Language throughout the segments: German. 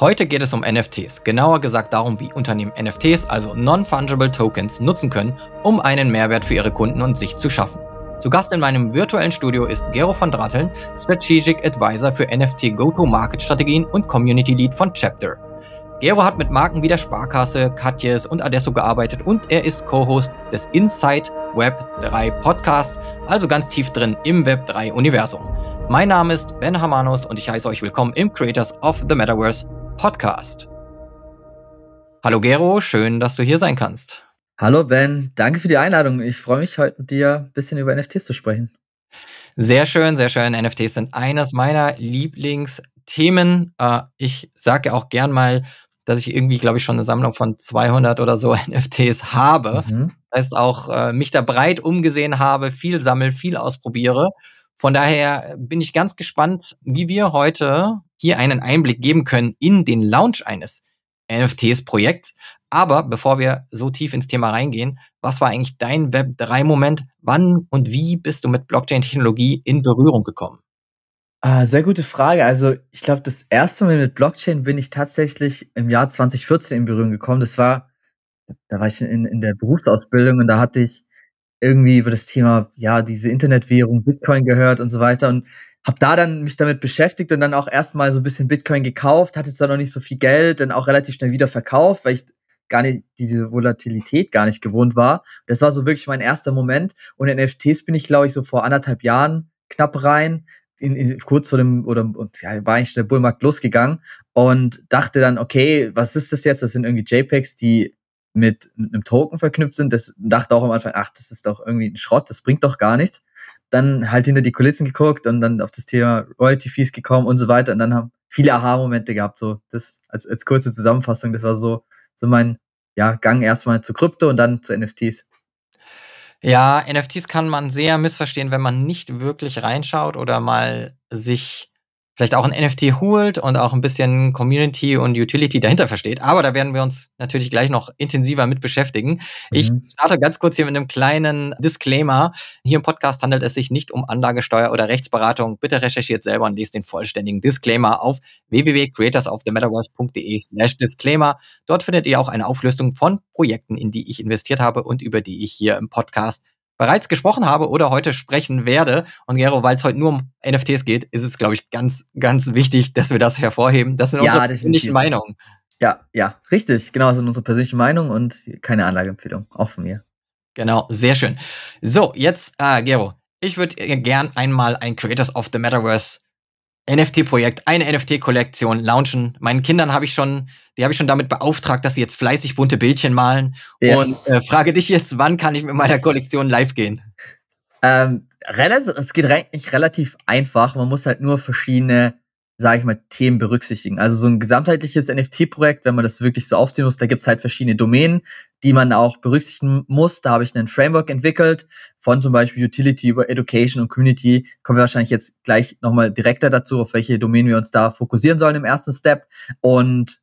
Heute geht es um NFTs, genauer gesagt darum, wie Unternehmen NFTs, also Non-Fungible Tokens, nutzen können, um einen Mehrwert für ihre Kunden und sich zu schaffen. Zu Gast in meinem virtuellen Studio ist Gero von Drateln, Strategic Advisor für NFT-Go-To-Market-Strategien und Community Lead von CHAPTR. Gero hat mit Marken wie der Sparkasse, Katjes und Adesso gearbeitet und er ist Co-Host des Inside Web 3 Podcast, also ganz tief drin im Web 3 Universum. Mein Name ist Ben Harmanus und ich heiße euch willkommen im Creators of the Metaverse Podcast. Hallo Gero, schön, dass du hier sein kannst. Hallo Ben, danke für die Einladung. Ich freue mich, heute mit dir ein bisschen über NFTs zu sprechen. Sehr schön, sehr schön. NFTs sind eines meiner Lieblingsthemen. Ich sage ja auch gern mal, dass ich irgendwie, glaube ich, schon eine Sammlung von 200 oder so NFTs habe. Das heißt auch, mich da breit umgesehen habe, viel sammle, viel ausprobiere. Von daher bin ich ganz gespannt, wie wir heute hier einen Einblick geben können in den Launch eines NFTs-Projekts. Aber bevor wir so tief ins Thema reingehen, was war eigentlich dein Web3-Moment? Wann und wie bist du mit Blockchain-Technologie in Berührung gekommen? Sehr gute Frage. Also ich glaube, das erste Mal mit Blockchain bin ich tatsächlich im Jahr 2014 in Berührung gekommen. Da war ich in der Berufsausbildung und da hatte ich irgendwie über das Thema, ja, diese Internetwährung, Bitcoin gehört und so weiter und habe da dann mich damit beschäftigt und dann auch erstmal so ein bisschen Bitcoin gekauft, hatte zwar noch nicht so viel Geld, dann auch relativ schnell wieder verkauft, weil ich gar nicht diese Volatilität gar nicht gewohnt war. Das war so wirklich mein erster Moment und in NFTs bin ich, glaube ich, so vor 1,5 Jahren knapp rein, kurz vor dem, war eigentlich der Bullmarkt losgegangen und dachte dann, okay, was ist das jetzt? Das sind irgendwie JPEGs, die mit einem Token verknüpft sind. Das dachte auch am Anfang, ach, das ist doch irgendwie ein Schrott, das bringt doch gar nichts. Dann halt hinter die Kulissen geguckt und dann auf das Thema Royalty-Fees gekommen und so weiter und dann haben viele Aha-Momente gehabt. So, das als kurze Zusammenfassung, das war so mein Gang erstmal zu Krypto und dann zu NFTs. Ja, NFTs kann man sehr missverstehen, wenn man nicht wirklich reinschaut oder mal sich vielleicht auch ein NFT holt und auch ein bisschen Community und Utility dahinter versteht. Aber da werden wir uns natürlich gleich noch intensiver mit beschäftigen. Ich starte ganz kurz hier mit einem kleinen Disclaimer. Hier im Podcast handelt es sich nicht um Anlagesteuer oder Rechtsberatung. Bitte recherchiert selber und lest den vollständigen Disclaimer auf www.creatorsofthemetaverse.de/disclaimer. Dort findet ihr auch eine Auflistung von Projekten, in die ich investiert habe und über die ich hier im Podcast bereits gesprochen habe oder heute sprechen werde. Und Gero, weil es heute nur um NFTs geht, ist es, glaube ich, ganz, ganz wichtig, dass wir das hervorheben. Das sind unsere persönlichen Meinungen. Ja, richtig. Genau, das sind unsere persönlichen Meinungen und keine Anlageempfehlung, auch von mir. Genau, sehr schön. So, jetzt, Gero, ich würde gern einmal ein Creators of the Metaverse NFT-Projekt, eine NFT-Kollektion launchen. Meinen Kindern habe ich schon damit beauftragt, dass sie jetzt fleißig bunte Bildchen malen. Yes. Und frage dich jetzt, wann kann ich mit meiner Kollektion live gehen? Es geht eigentlich relativ einfach. Man muss halt nur verschiedene, sage ich mal, Themen berücksichtigen. Also so ein gesamtheitliches NFT-Projekt, wenn man das wirklich so aufziehen muss, da gibt es halt verschiedene Domänen, die man auch berücksichtigen muss. Da habe ich einen Framework entwickelt, von zum Beispiel Utility über Education und Community. Kommen wir wahrscheinlich jetzt gleich nochmal direkter dazu, auf welche Domänen wir uns da fokussieren sollen im ersten Step. Und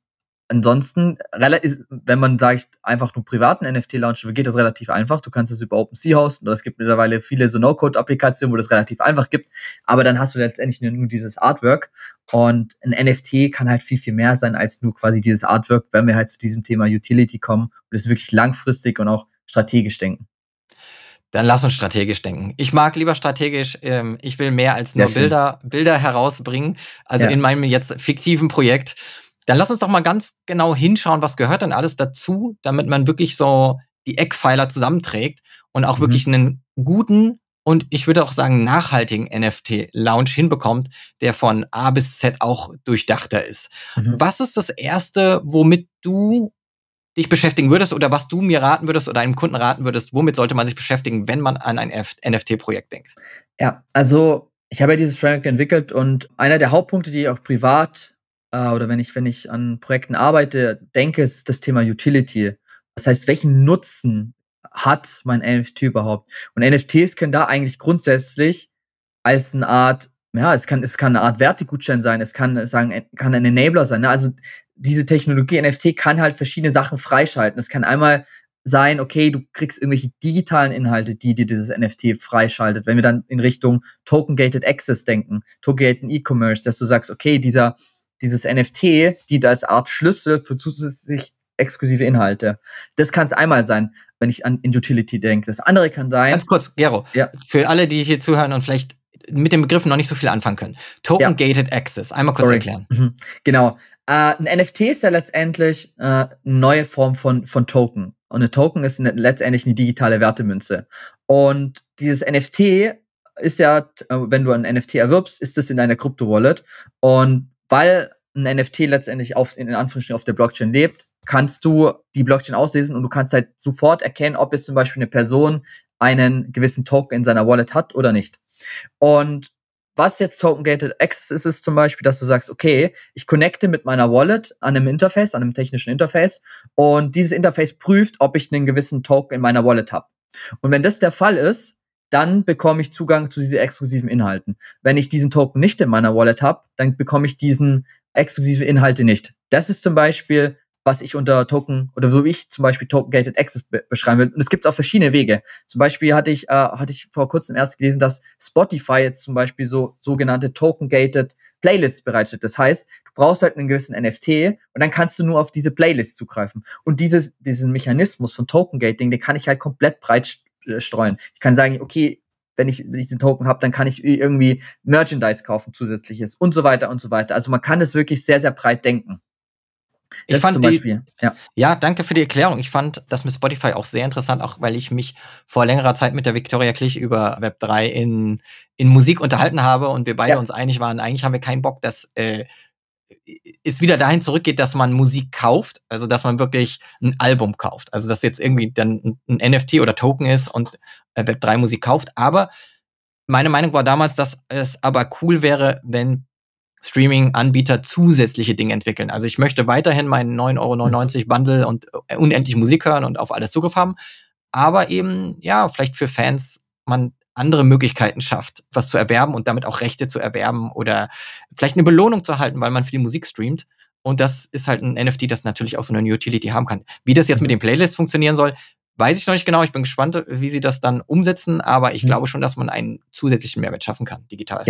ansonsten, wenn man, sage ich, einfach nur privaten NFT launchen will, geht das relativ einfach. Du kannst es über OpenSea hosten oder es gibt mittlerweile viele so No-Code-Applikationen, wo das relativ einfach gibt. Aber dann hast du letztendlich nur dieses Artwork. Und ein NFT kann halt viel, viel mehr sein als nur quasi dieses Artwork, wenn wir halt zu diesem Thema Utility kommen und das wirklich langfristig und auch strategisch denken. Dann lass uns strategisch denken. Ich mag lieber strategisch, ich will mehr als nur Bilder herausbringen. Also in meinem jetzt fiktiven Projekt. Dann lass uns doch mal ganz genau hinschauen, was gehört denn alles dazu, damit man wirklich so die Eckpfeiler zusammenträgt und auch wirklich einen guten und ich würde auch sagen nachhaltigen NFT-Launch hinbekommt, der von A bis Z auch durchdachter ist. Was ist das Erste, womit du dich beschäftigen würdest oder was du mir raten würdest oder einem Kunden raten würdest, womit sollte man sich beschäftigen, wenn man an ein NFT-Projekt denkt? Ja, also ich habe ja dieses Framework entwickelt und einer der Hauptpunkte, die ich auch privat oder wenn ich an Projekten arbeite, denke, ist das Thema Utility. Das heißt, welchen Nutzen hat mein NFT überhaupt? Und NFTs können da eigentlich grundsätzlich als eine Art, es kann eine Art Wertegutschein sein, es kann ein Enabler sein. Ne? Also diese Technologie NFT kann halt verschiedene Sachen freischalten. Es kann einmal sein, okay, du kriegst irgendwelche digitalen Inhalte, die dir dieses NFT freischaltet. Wenn wir dann in Richtung Token-Gated Access denken, Token-Gated E-Commerce, dass du sagst, okay, dieser dieses NFT dient als Art Schlüssel für zusätzlich exklusive Inhalte. Das kann es einmal sein, wenn ich an Utility denke. Das andere kann sein... Ganz kurz, Gero, ja. Für alle, die hier zuhören und vielleicht mit den Begriffen noch nicht so viel anfangen können. Token-Gated Access, einmal kurz erklären. Mhm. Genau. Ein NFT ist ja letztendlich eine neue Form von Token. Und ein Token ist letztendlich eine digitale Wertemünze. Und dieses NFT ist ja, wenn du ein NFT erwirbst, ist das in deiner Crypto-Wallet. Und weil ein NFT letztendlich in Anführungsstrichen auf der Blockchain lebt, kannst du die Blockchain auslesen und du kannst halt sofort erkennen, ob jetzt zum Beispiel eine Person einen gewissen Token in seiner Wallet hat oder nicht. Und was jetzt Token-Gated Access ist, ist zum Beispiel, dass du sagst, okay, ich connecte mit meiner Wallet an einem technischen Interface und dieses Interface prüft, ob ich einen gewissen Token in meiner Wallet habe. Und wenn das der Fall ist, dann bekomme ich Zugang zu diesen exklusiven Inhalten. Wenn ich diesen Token nicht in meiner Wallet habe, dann bekomme ich diesen exklusiven Inhalte nicht. Das ist zum Beispiel, was ich unter Token, oder so wie ich zum Beispiel Token-Gated Access beschreiben will. Und es gibt auch verschiedene Wege. Zum Beispiel hatte ich vor kurzem erst gelesen, dass Spotify jetzt zum Beispiel so sogenannte Token-Gated Playlists bereitstellt. Das heißt, du brauchst halt einen gewissen NFT und dann kannst du nur auf diese Playlists zugreifen. Und diesen Mechanismus von Token-Gating, den kann ich halt komplett breit streuen. Ich kann sagen, okay, wenn ich diesen Token habe, dann kann ich irgendwie Merchandise kaufen, zusätzliches und so weiter und so weiter. Also man kann das wirklich sehr, sehr breit denken. Ich fand zum Beispiel, ja, danke für die Erklärung. Ich fand das mit Spotify auch sehr interessant, auch weil ich mich vor längerer Zeit mit der Victoria Klisch über Web 3 in Musik unterhalten habe und wir beide uns einig waren, eigentlich haben wir keinen Bock, dass es wieder dahin zurückgeht, dass man Musik kauft, also dass man wirklich ein Album kauft. Also dass jetzt irgendwie dann ein NFT oder Token ist und Web 3 Musik kauft. Aber meine Meinung war damals, dass es aber cool wäre, wenn Streaming-Anbieter zusätzliche Dinge entwickeln. Also ich möchte weiterhin meinen 9,99 € Bundle und unendlich Musik hören und auf alles Zugriff haben, aber eben, ja, vielleicht für Fans man andere Möglichkeiten schafft, was zu erwerben und damit auch Rechte zu erwerben oder vielleicht eine Belohnung zu erhalten, weil man für die Musik streamt. Und das ist halt ein NFT, das natürlich auch so eine Utility haben kann. Wie das jetzt mit den Playlists funktionieren soll, weiß ich noch nicht genau. Ich bin gespannt, wie sie das dann umsetzen, aber ich glaube schon, dass man einen zusätzlichen Mehrwert schaffen kann, digital.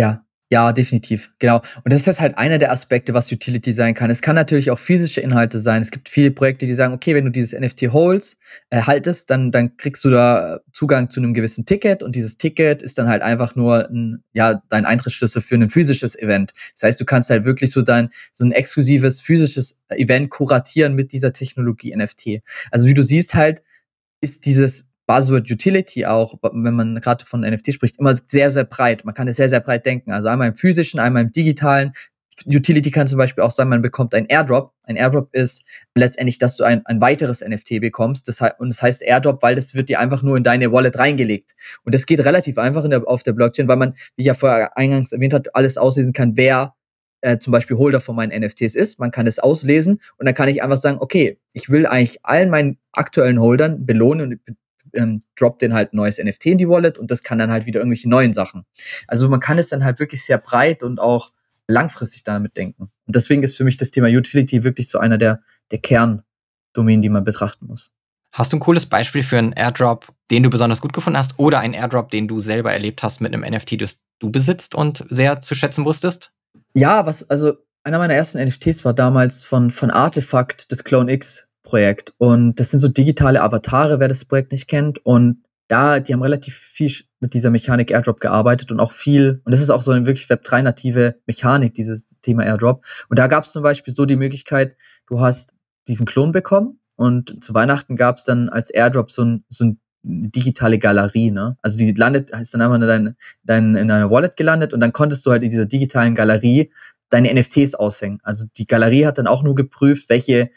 Ja, definitiv, genau. Und das ist halt einer der Aspekte, was Utility sein kann. Es kann natürlich auch physische Inhalte sein. Es gibt viele Projekte, die sagen, okay, wenn du dieses NFT haltest, dann kriegst du da Zugang zu einem gewissen Ticket und dieses Ticket ist dann halt einfach nur dein Eintrittsschlüssel für ein physisches Event. Das heißt, du kannst halt wirklich so ein exklusives physisches Event kuratieren mit dieser Technologie NFT. Also wie du siehst halt, ist dieses Buzzword Utility auch, wenn man gerade von NFT spricht, immer sehr, sehr breit. Man kann es sehr, sehr breit denken. Also einmal im physischen, einmal im digitalen. Utility kann zum Beispiel auch sein, man bekommt einen Airdrop. Ein Airdrop ist letztendlich, dass du ein weiteres NFT bekommst. Und das heißt Airdrop, weil das wird dir einfach nur in deine Wallet reingelegt. Und das geht relativ einfach auf der Blockchain, weil man, wie ich ja vorher eingangs erwähnt habe, alles auslesen kann, wer zum Beispiel Holder von meinen NFTs ist. Man kann es auslesen und dann kann ich einfach sagen, okay, ich will eigentlich allen meinen aktuellen Holdern belohnen und droppt den halt ein neues NFT in die Wallet und das kann dann halt wieder irgendwelche neuen Sachen. Also man kann es dann halt wirklich sehr breit und auch langfristig damit denken. Und deswegen ist für mich das Thema Utility wirklich so einer der Kerndomänen, die man betrachten muss. Hast du ein cooles Beispiel für einen Airdrop, den du besonders gut gefunden hast oder einen Airdrop, den du selber erlebt hast mit einem NFT, das du besitzt und sehr zu schätzen wusstest? Ja, einer meiner ersten NFTs war damals von Artefakt des Clone X Projekt. Und das sind so digitale Avatare, wer das Projekt nicht kennt. Und die haben relativ viel mit dieser Mechanik Airdrop gearbeitet und auch viel, und das ist auch so eine wirklich Web3-native Mechanik, dieses Thema Airdrop. Und da gab es zum Beispiel so die Möglichkeit, du hast diesen Klon bekommen und zu Weihnachten gab es dann als Airdrop so eine digitale Galerie, ne? Also die ist dann einfach in deiner Wallet gelandet und dann konntest du halt in dieser digitalen Galerie deine NFTs aushängen. Also die Galerie hat dann auch nur geprüft, welche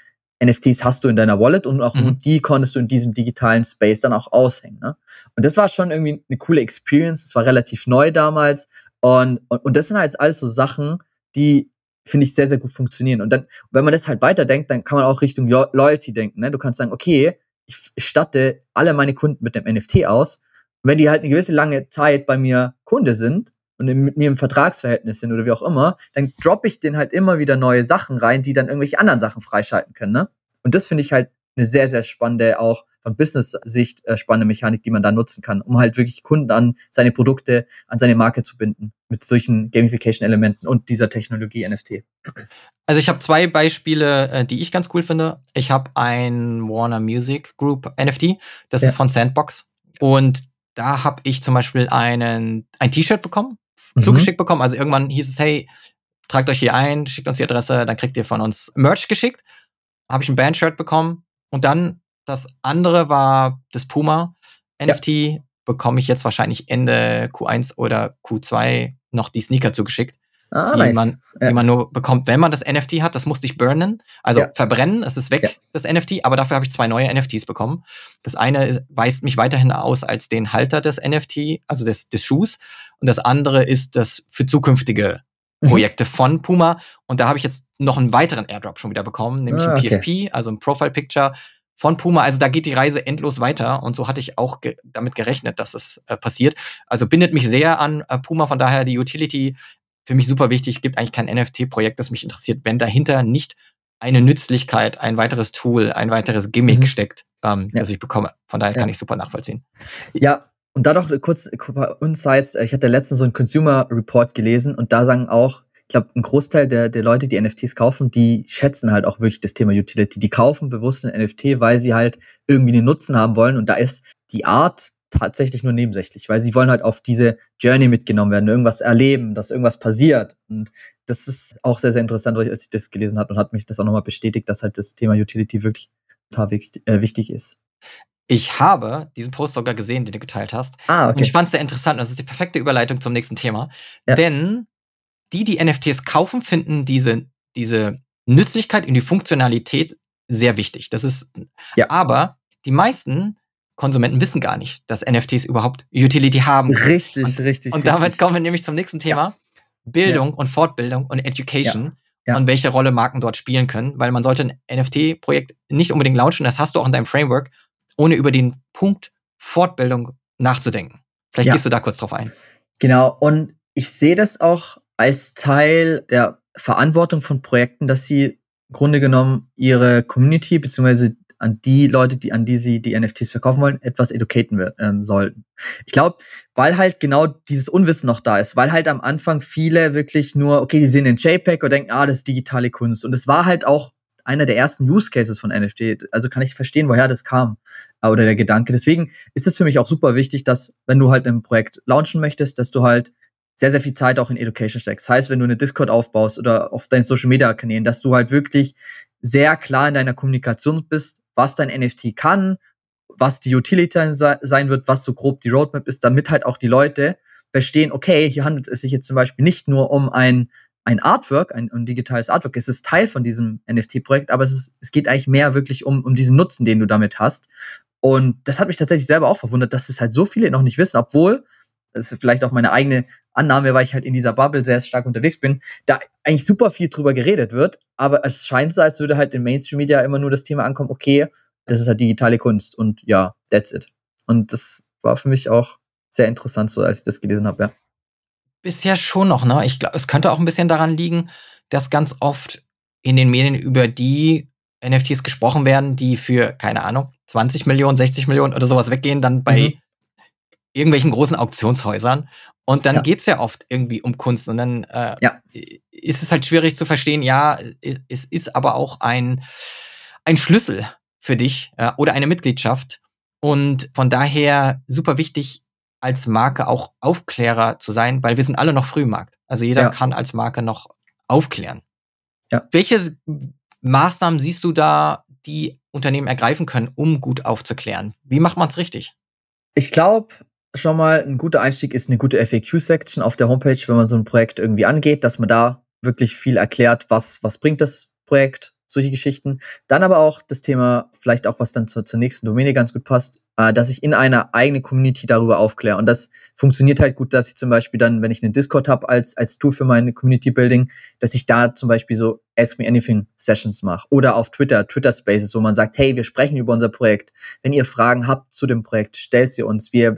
NFTs hast du in deiner Wallet und auch nur die konntest du in diesem digitalen Space dann auch aushängen. Ne? Und das war schon irgendwie eine coole Experience. Es war relativ neu damals. Und das sind halt alles so Sachen, die, finde ich, sehr, sehr gut funktionieren. Und dann, wenn man das halt weiterdenkt, dann kann man auch Richtung Loyalty denken. Ne? Du kannst sagen, okay, ich statte alle meine Kunden mit einem NFT aus. Und wenn die halt eine gewisse lange Zeit bei mir Kunde sind und mit mir im Vertragsverhältnis sind oder wie auch immer, dann droppe ich denen halt immer wieder neue Sachen rein, die dann irgendwelche anderen Sachen freischalten können, ne? Und das finde ich halt eine sehr, sehr spannende, auch von Business-Sicht spannende Mechanik, die man da nutzen kann, um halt wirklich Kunden an seine Produkte, an seine Marke zu binden mit solchen Gamification-Elementen und dieser Technologie NFT. Also ich habe zwei Beispiele, die ich ganz cool finde. Ich habe ein Warner Music Group NFT, das ist von Sandbox. Und da habe ich zum Beispiel ein T-Shirt bekommen, zugeschickt bekommen. Also irgendwann hieß es, hey, tragt euch hier ein, schickt uns die Adresse, dann kriegt ihr von uns Merch geschickt. Habe ich ein Band-Shirt bekommen. Und dann das andere war das Puma NFT. Bekomme ich jetzt wahrscheinlich Ende Q1 oder Q2 noch die Sneaker zugeschickt. Ah, nice. Die man nur bekommt, wenn man das NFT hat. Das musste ich burnen, also verbrennen. Es ist weg, das NFT, aber dafür habe ich zwei neue NFTs bekommen. Das eine weist mich weiterhin aus als den Halter des NFT, also des Schuhs. Und das andere ist das für zukünftige Projekte von Puma. Und da habe ich jetzt noch einen weiteren Airdrop schon wieder bekommen, nämlich ein PFP, also ein Profile-Picture von Puma. Also da geht die Reise endlos weiter. Und so hatte ich auch damit gerechnet, dass es passiert. Also bindet mich sehr an Puma. Von daher die Utility für mich super wichtig, gibt eigentlich kein NFT-Projekt, das mich interessiert, wenn dahinter nicht eine Nützlichkeit, ein weiteres Tool, ein weiteres Gimmick steckt, das ich bekomme. Von daher kann ich super nachvollziehen. Ja, und da doch kurz ein paar Insights. Ich hatte letztens so einen Consumer Report gelesen und da sagen auch, ich glaube, ein Großteil der Leute, die NFTs kaufen, die schätzen halt auch wirklich das Thema Utility. Die kaufen bewusst einen NFT, weil sie halt irgendwie einen Nutzen haben wollen und da ist die Art tatsächlich nur nebensächlich, weil sie wollen halt auf diese Journey mitgenommen werden, irgendwas erleben, dass irgendwas passiert. Und das ist auch sehr, sehr interessant, als ich das gelesen habe und hat mich das auch nochmal bestätigt, dass halt das Thema Utility wirklich total wichtig ist. Ich habe diesen Post sogar gesehen, den du geteilt hast. Und ich fand es sehr interessant. Das ist die perfekte Überleitung zum nächsten Thema. Ja. Denn die NFTs kaufen, finden diese Nützlichkeit und die Funktionalität sehr wichtig. Das ist, aber die meisten Konsumenten wissen gar nicht, dass NFTs überhaupt Utility haben. Richtig. Und damit kommen wir nämlich zum nächsten Thema. Ja. Bildung und Fortbildung und Education und welche Rolle Marken dort spielen können. Weil man sollte ein NFT-Projekt nicht unbedingt launchen, das hast du auch in deinem Framework, ohne über den Punkt Fortbildung nachzudenken. Vielleicht gehst du da kurz drauf ein. Genau, und ich sehe das auch als Teil der Verantwortung von Projekten, dass sie im Grunde genommen ihre Community bzw. an die Leute, an die sie die NFTs verkaufen wollen, etwas educaten sollten. Ich glaube, weil halt genau dieses Unwissen noch da ist, weil halt am Anfang viele wirklich nur, okay, die sehen den JPEG und denken, das ist digitale Kunst. Und es war halt auch einer der ersten Use Cases von NFT. Also kann ich verstehen, woher das kam oder der Gedanke. Deswegen ist es für mich auch super wichtig, dass, wenn du halt ein Projekt launchen möchtest, dass du halt sehr, sehr viel Zeit auch in Education steckst. Heißt, wenn du eine Discord aufbaust oder auf deinen Social-Media-Kanälen, dass du halt wirklich sehr klar in deiner Kommunikation bist, was dein NFT kann, was die Utility sein wird, was so grob die Roadmap ist, damit halt auch die Leute verstehen, okay, hier handelt es sich jetzt zum Beispiel nicht nur um ein Artwork, ein digitales Artwork, es ist Teil von diesem NFT-Projekt, aber es geht eigentlich mehr wirklich um diesen Nutzen, den du damit hast. Und das hat mich tatsächlich selber auch verwundert, dass es halt so viele noch nicht wissen, obwohl, das ist vielleicht auch meine eigene Annahme, weil ich halt in dieser Bubble sehr stark unterwegs bin, da eigentlich super viel drüber geredet wird, aber es scheint so, als würde halt im Mainstream-Media immer nur das Thema ankommen, okay, das ist halt digitale Kunst und ja, that's it. Und das war für mich auch sehr interessant, so als ich das gelesen habe, Bisher schon noch, ne? Ich glaube, es könnte auch ein bisschen daran liegen, dass ganz oft in den Medien über die NFTs gesprochen werden, die für, keine Ahnung, 20 Millionen, 60 Millionen oder sowas weggehen, dann bei irgendwelchen großen Auktionshäusern. Und dann geht es ja oft irgendwie um Kunst. Und dann ist es halt schwierig zu verstehen, es ist aber auch ein Schlüssel für dich oder eine Mitgliedschaft. Und von daher super wichtig, als Marke auch Aufklärer zu sein, weil wir sind alle noch früh im Markt. Also jeder kann als Marke noch aufklären. Ja. Welche Maßnahmen siehst du da, die Unternehmen ergreifen können, um gut aufzuklären? Wie macht man es richtig? Ich glaube, schon mal ein guter Einstieg ist eine gute FAQ-Section auf der Homepage, wenn man so ein Projekt irgendwie angeht, dass man da wirklich viel erklärt, was bringt das Projekt, solche Geschichten. Dann aber auch das Thema, vielleicht auch was dann zur nächsten Domäne ganz gut passt, dass ich in einer eigenen Community darüber aufkläre. Und das funktioniert halt gut, dass ich zum Beispiel dann, wenn ich einen Discord habe als Tool für mein Community-Building, dass ich da zum Beispiel so Ask Me Anything-Sessions mache. Oder auf Twitter Spaces, wo man sagt, hey, wir sprechen über unser Projekt. Wenn ihr Fragen habt zu dem Projekt, stellt sie uns. Wir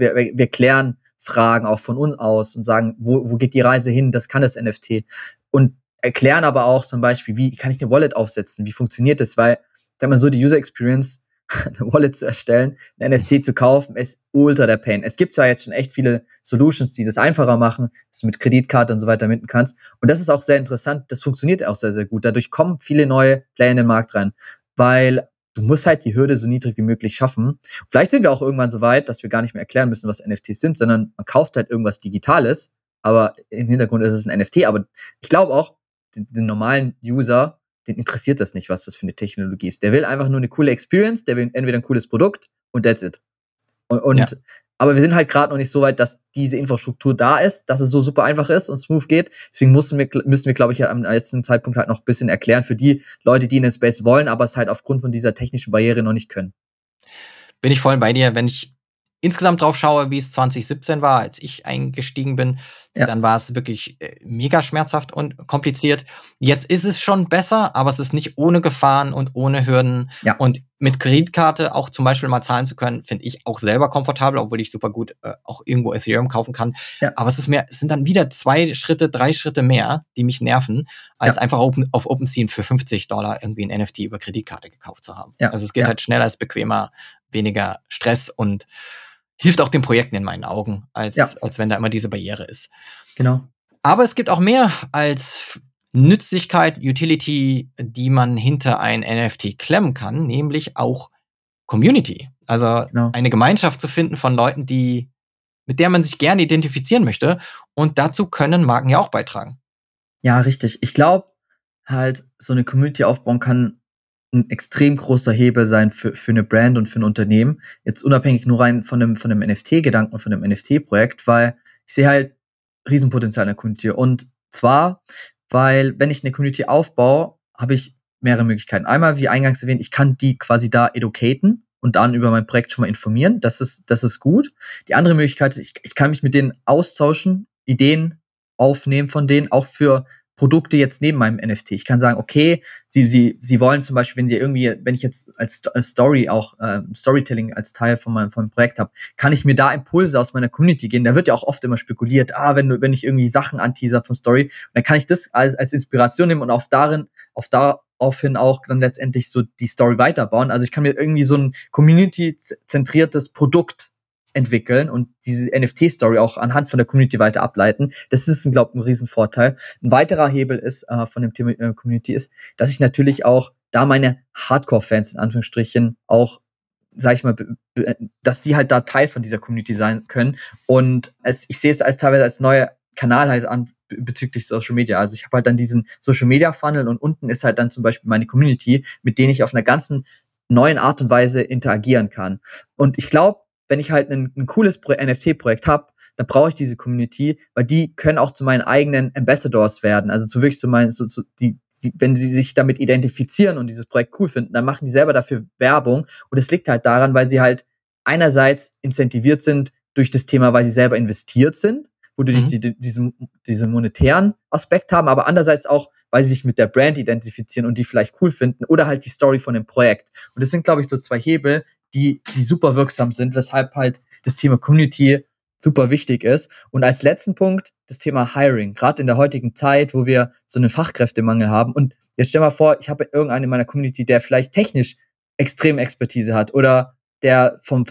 klären Fragen auch von uns aus und sagen, wo geht die Reise hin? Das kann das NFT. Und erklären aber auch zum Beispiel, wie kann ich eine Wallet aufsetzen? Wie funktioniert das? Weil, sag mal so, die User Experience eine Wallet zu erstellen, ein NFT zu kaufen, ist ultra der Pain. Es gibt ja jetzt schon echt viele Solutions, die das einfacher machen, dass du mit Kreditkarte und so weiter minden kannst. Und das ist auch sehr interessant. Das funktioniert auch sehr, sehr gut. Dadurch kommen viele neue Player in den Markt rein, weil du musst halt die Hürde so niedrig wie möglich schaffen. Vielleicht sind wir auch irgendwann so weit, dass wir gar nicht mehr erklären müssen, was NFTs sind, sondern man kauft halt irgendwas Digitales, aber im Hintergrund ist es ein NFT. Aber ich glaube auch, den normalen User, den interessiert das nicht, was das für eine Technologie ist. Der will einfach nur eine coole Experience, der will entweder ein cooles Produkt und that's it. Und ja. Aber wir sind halt gerade noch nicht so weit, dass diese Infrastruktur da ist, dass es so super einfach ist und smooth geht. Deswegen müssen wir, glaube ich, halt am letzten Zeitpunkt halt noch ein bisschen erklären für die Leute, die in den Space wollen, aber es halt aufgrund von dieser technischen Barriere noch nicht können. Bin ich voll bei dir. Wenn ich insgesamt drauf schaue, wie es 2017 war, als ich eingestiegen bin, dann war es wirklich mega schmerzhaft und kompliziert. Jetzt ist es schon besser, aber es ist nicht ohne Gefahren und ohne Hürden. Ja. Und mit Kreditkarte auch zum Beispiel mal zahlen zu können, finde ich auch selber komfortabel, obwohl ich super gut auch irgendwo Ethereum kaufen kann. Ja. Aber es sind dann wieder 2 Schritte, 3 Schritte mehr, die mich nerven, als einfach auf OpenSea für $50 irgendwie ein NFT über Kreditkarte gekauft zu haben. Ja. Also es geht halt schneller, ist bequemer, weniger Stress und hilft auch den Projekten in meinen Augen, als wenn da immer diese Barriere ist. Genau. Aber es gibt auch mehr als Nützlichkeit, Utility, die man hinter ein NFT klemmen kann, nämlich auch Community. Also eine Gemeinschaft zu finden von Leuten, mit der man sich gerne identifizieren möchte. Und dazu können Marken ja auch beitragen. Ja, richtig. Ich glaube, halt so eine Community aufbauen kann ein extrem großer Hebel sein für eine Brand und für ein Unternehmen. Jetzt unabhängig nur rein von dem NFT-Gedanken und von dem NFT-Projekt, weil ich sehe halt Riesenpotenzial in der Community. Und zwar, weil wenn ich eine Community aufbaue, habe ich mehrere Möglichkeiten. Einmal, wie eingangs erwähnt, ich kann die quasi da educaten und dann über mein Projekt schon mal informieren. Das ist gut. Die andere Möglichkeit ist, ich kann mich mit denen austauschen, Ideen aufnehmen von denen, auch für Produkte jetzt neben meinem NFT. Ich kann sagen, okay, sie wollen zum Beispiel, wenn ich jetzt als Story auch Storytelling als Teil von meinem Projekt habe, kann ich mir da Impulse aus meiner Community geben. Da wird ja auch oft immer spekuliert, wenn ich irgendwie Sachen anteaser von Story, dann kann ich das als Inspiration nehmen und daraufhin auch dann letztendlich so die Story weiterbauen. Also ich kann mir irgendwie so ein community-zentriertes Produkt entwickeln und diese NFT-Story auch anhand von der Community weiter ableiten. Das ist, glaube ich, ein Riesenvorteil. Ein weiterer Hebel ist von dem Thema Community ist, dass ich natürlich auch da meine Hardcore-Fans in Anführungsstrichen auch, sag ich mal, dass die halt da Teil von dieser Community sein können. Und ich sehe es teilweise als neuer Kanal halt an bezüglich Social Media. Also ich habe halt dann diesen Social Media Funnel und unten ist halt dann zum Beispiel meine Community, mit denen ich auf einer ganzen neuen Art und Weise interagieren kann. Und ich glaube, wenn ich halt ein cooles NFT-Projekt habe, dann brauche ich diese Community, weil die können auch zu meinen eigenen Ambassadors werden. Also wenn sie sich damit identifizieren und dieses Projekt cool finden, dann machen die selber dafür Werbung. Und es liegt halt daran, weil sie halt einerseits incentiviert sind durch das Thema, weil sie selber investiert sind, wodurch diesen monetären Aspekt haben, aber andererseits auch, weil sie sich mit der Brand identifizieren und die vielleicht cool finden oder halt die Story von dem Projekt. Und das sind, glaube ich, so zwei Hebel, die super wirksam sind, weshalb halt das Thema Community super wichtig ist. Und als letzten Punkt das Thema Hiring. Gerade in der heutigen Zeit, wo wir so einen Fachkräftemangel haben. Und jetzt stell mal vor, ich habe irgendeinen in meiner Community, der vielleicht technisch extrem Expertise hat oder der vom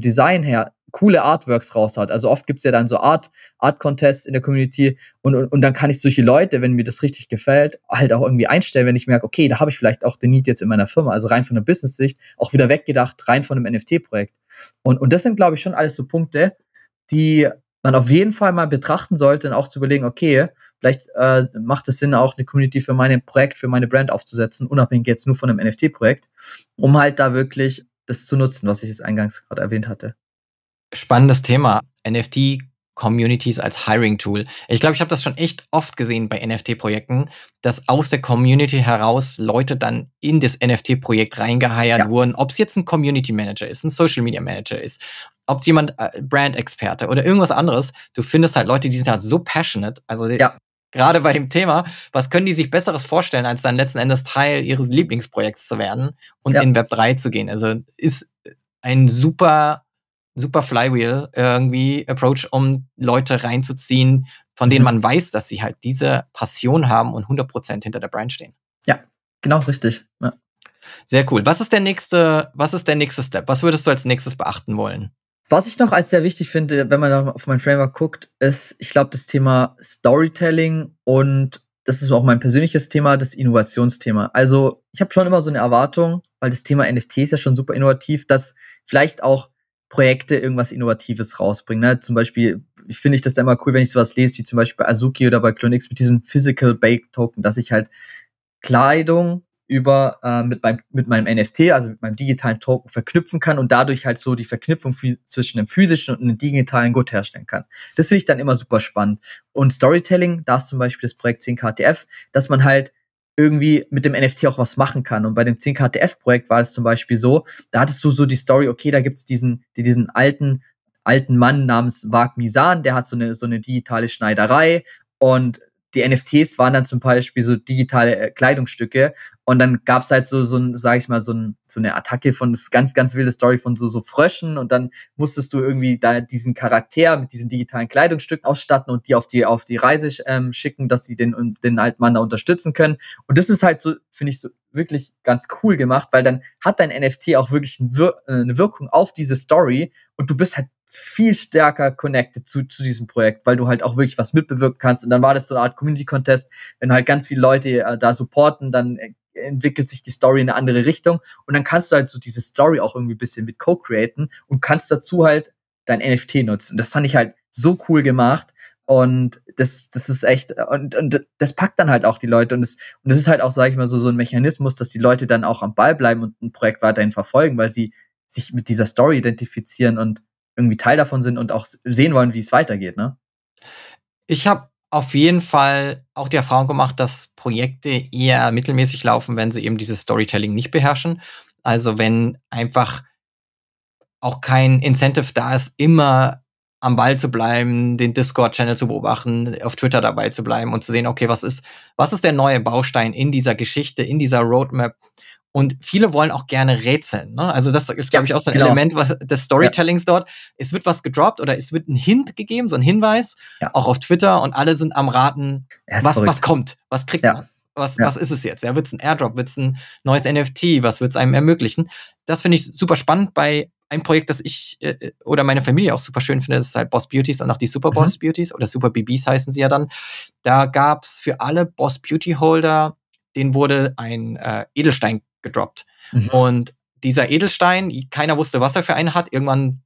Design her coole Artworks raushaut. Also oft gibt's ja dann so Art-Contests in der Community und dann kann ich solche Leute, wenn mir das richtig gefällt, halt auch irgendwie einstellen, wenn ich merke, okay, da habe ich vielleicht auch den Need jetzt in meiner Firma, also rein von der Business-Sicht, auch wieder weggedacht, rein von einem NFT-Projekt. Und das sind, glaube ich, schon alles so Punkte, die man auf jeden Fall mal betrachten sollte und auch zu überlegen, okay, vielleicht macht es Sinn, auch eine Community für mein Projekt, für meine Brand aufzusetzen, unabhängig jetzt nur von einem NFT-Projekt, um halt da wirklich das zu nutzen, was ich jetzt eingangs gerade erwähnt hatte. Spannendes Thema, NFT-Communities als Hiring-Tool. Ich glaube, ich habe das schon echt oft gesehen bei NFT-Projekten, dass aus der Community heraus Leute dann in das NFT-Projekt reingeheiert wurden, ob es jetzt ein Community-Manager ist, ein Social-Media-Manager ist, ob jemand Brand-Experte oder irgendwas anderes. Du findest halt Leute, die sind halt so passionate, also gerade bei dem Thema, was können die sich Besseres vorstellen, als dann letzten Endes Teil ihres Lieblingsprojekts zu werden und in Web 3 zu gehen. Also ist ein super Flywheel irgendwie Approach, um Leute reinzuziehen, von denen man weiß, dass sie halt diese Passion haben und 100% hinter der Brand stehen. Ja, genau, richtig. Ja. Sehr cool. Was ist der nächste Step? Was würdest du als nächstes beachten wollen? Was ich noch als sehr wichtig finde, wenn man dann auf mein Framework guckt, ist, ich glaube, das Thema Storytelling, und das ist auch mein persönliches Thema, das Innovationsthema. Also ich habe schon immer so eine Erwartung, weil das Thema NFT ist ja schon super innovativ, dass vielleicht auch Projekte irgendwas Innovatives rausbringen. Ne? Zum Beispiel finde ich das immer cool, wenn ich sowas lese, wie zum Beispiel bei Azuki oder bei Clone X mit diesem Physical Baked Token, dass ich halt Kleidung über mit meinem NFT, also mit meinem digitalen Token verknüpfen kann und dadurch halt so die Verknüpfung zwischen dem physischen und dem digitalen Gut herstellen kann. Das finde ich dann immer super spannend. Und Storytelling, da ist zum Beispiel das Projekt 10KTF, dass man halt irgendwie mit dem NFT auch was machen kann. Und bei dem 10KTF-Projekt war es zum Beispiel so, da hattest du so die Story, okay, da gibt's diesen alten Mann namens Wagmi-san, der hat so eine digitale Schneiderei, und die NFTs waren dann zum Beispiel so digitale Kleidungsstücke, und dann gab es halt so eine Attacke von, das ganz, ganz wilde Story von so Fröschen, und dann musstest du irgendwie da diesen Charakter mit diesen digitalen Kleidungsstücken ausstatten und die auf die Reise schicken, dass sie den alten Mann da unterstützen können. Und das ist halt so, finde ich, so wirklich ganz cool gemacht, weil dann hat dein NFT auch wirklich eine Wirkung auf diese Story, und du bist halt viel stärker connected zu diesem Projekt, weil du halt auch wirklich was mitbewirken kannst. Und dann war das so eine Art Community-Contest. Wenn halt ganz viele Leute da supporten, dann entwickelt sich die Story in eine andere Richtung. Und dann kannst du halt so diese Story auch irgendwie ein bisschen mit co-createn und kannst dazu halt dein NFT nutzen. Das fand ich halt so cool gemacht. Und das ist echt, und das packt dann halt auch die Leute. Und das ist halt auch, sag ich mal, so ein Mechanismus, dass die Leute dann auch am Ball bleiben und ein Projekt weiterhin verfolgen, weil sie sich mit dieser Story identifizieren und irgendwie Teil davon sind und auch sehen wollen, wie es weitergeht, ne? Ich habe auf jeden Fall auch die Erfahrung gemacht, dass Projekte eher mittelmäßig laufen, wenn sie eben dieses Storytelling nicht beherrschen. Also wenn einfach auch kein Incentive da ist, immer am Ball zu bleiben, den Discord-Channel zu beobachten, auf Twitter dabei zu bleiben und zu sehen, okay, was ist der neue Baustein in dieser Geschichte, in dieser Roadmap? Und viele wollen auch gerne rätseln. Ne? Also das ist, glaube ich, auch so ein Element des Storytellings dort. Es wird was gedroppt oder es wird ein Hint gegeben, so ein Hinweis, auch auf Twitter, und alle sind am Raten, was kommt, was kriegt man, was ist es jetzt? Ja, wird es ein Airdrop, wird es ein neues NFT, was wird es einem ermöglichen? Das finde ich super spannend bei einem Projekt, das ich oder meine Familie auch super schön finde. Das ist halt Boss Beauties und auch die Super Boss Beauties oder Super BBs heißen sie ja dann. Da gab es für alle Boss Beauty Holder, denen wurde ein Edelstein gedroppt. Und dieser Edelstein, keiner wusste, was er für einen hat. Irgendwann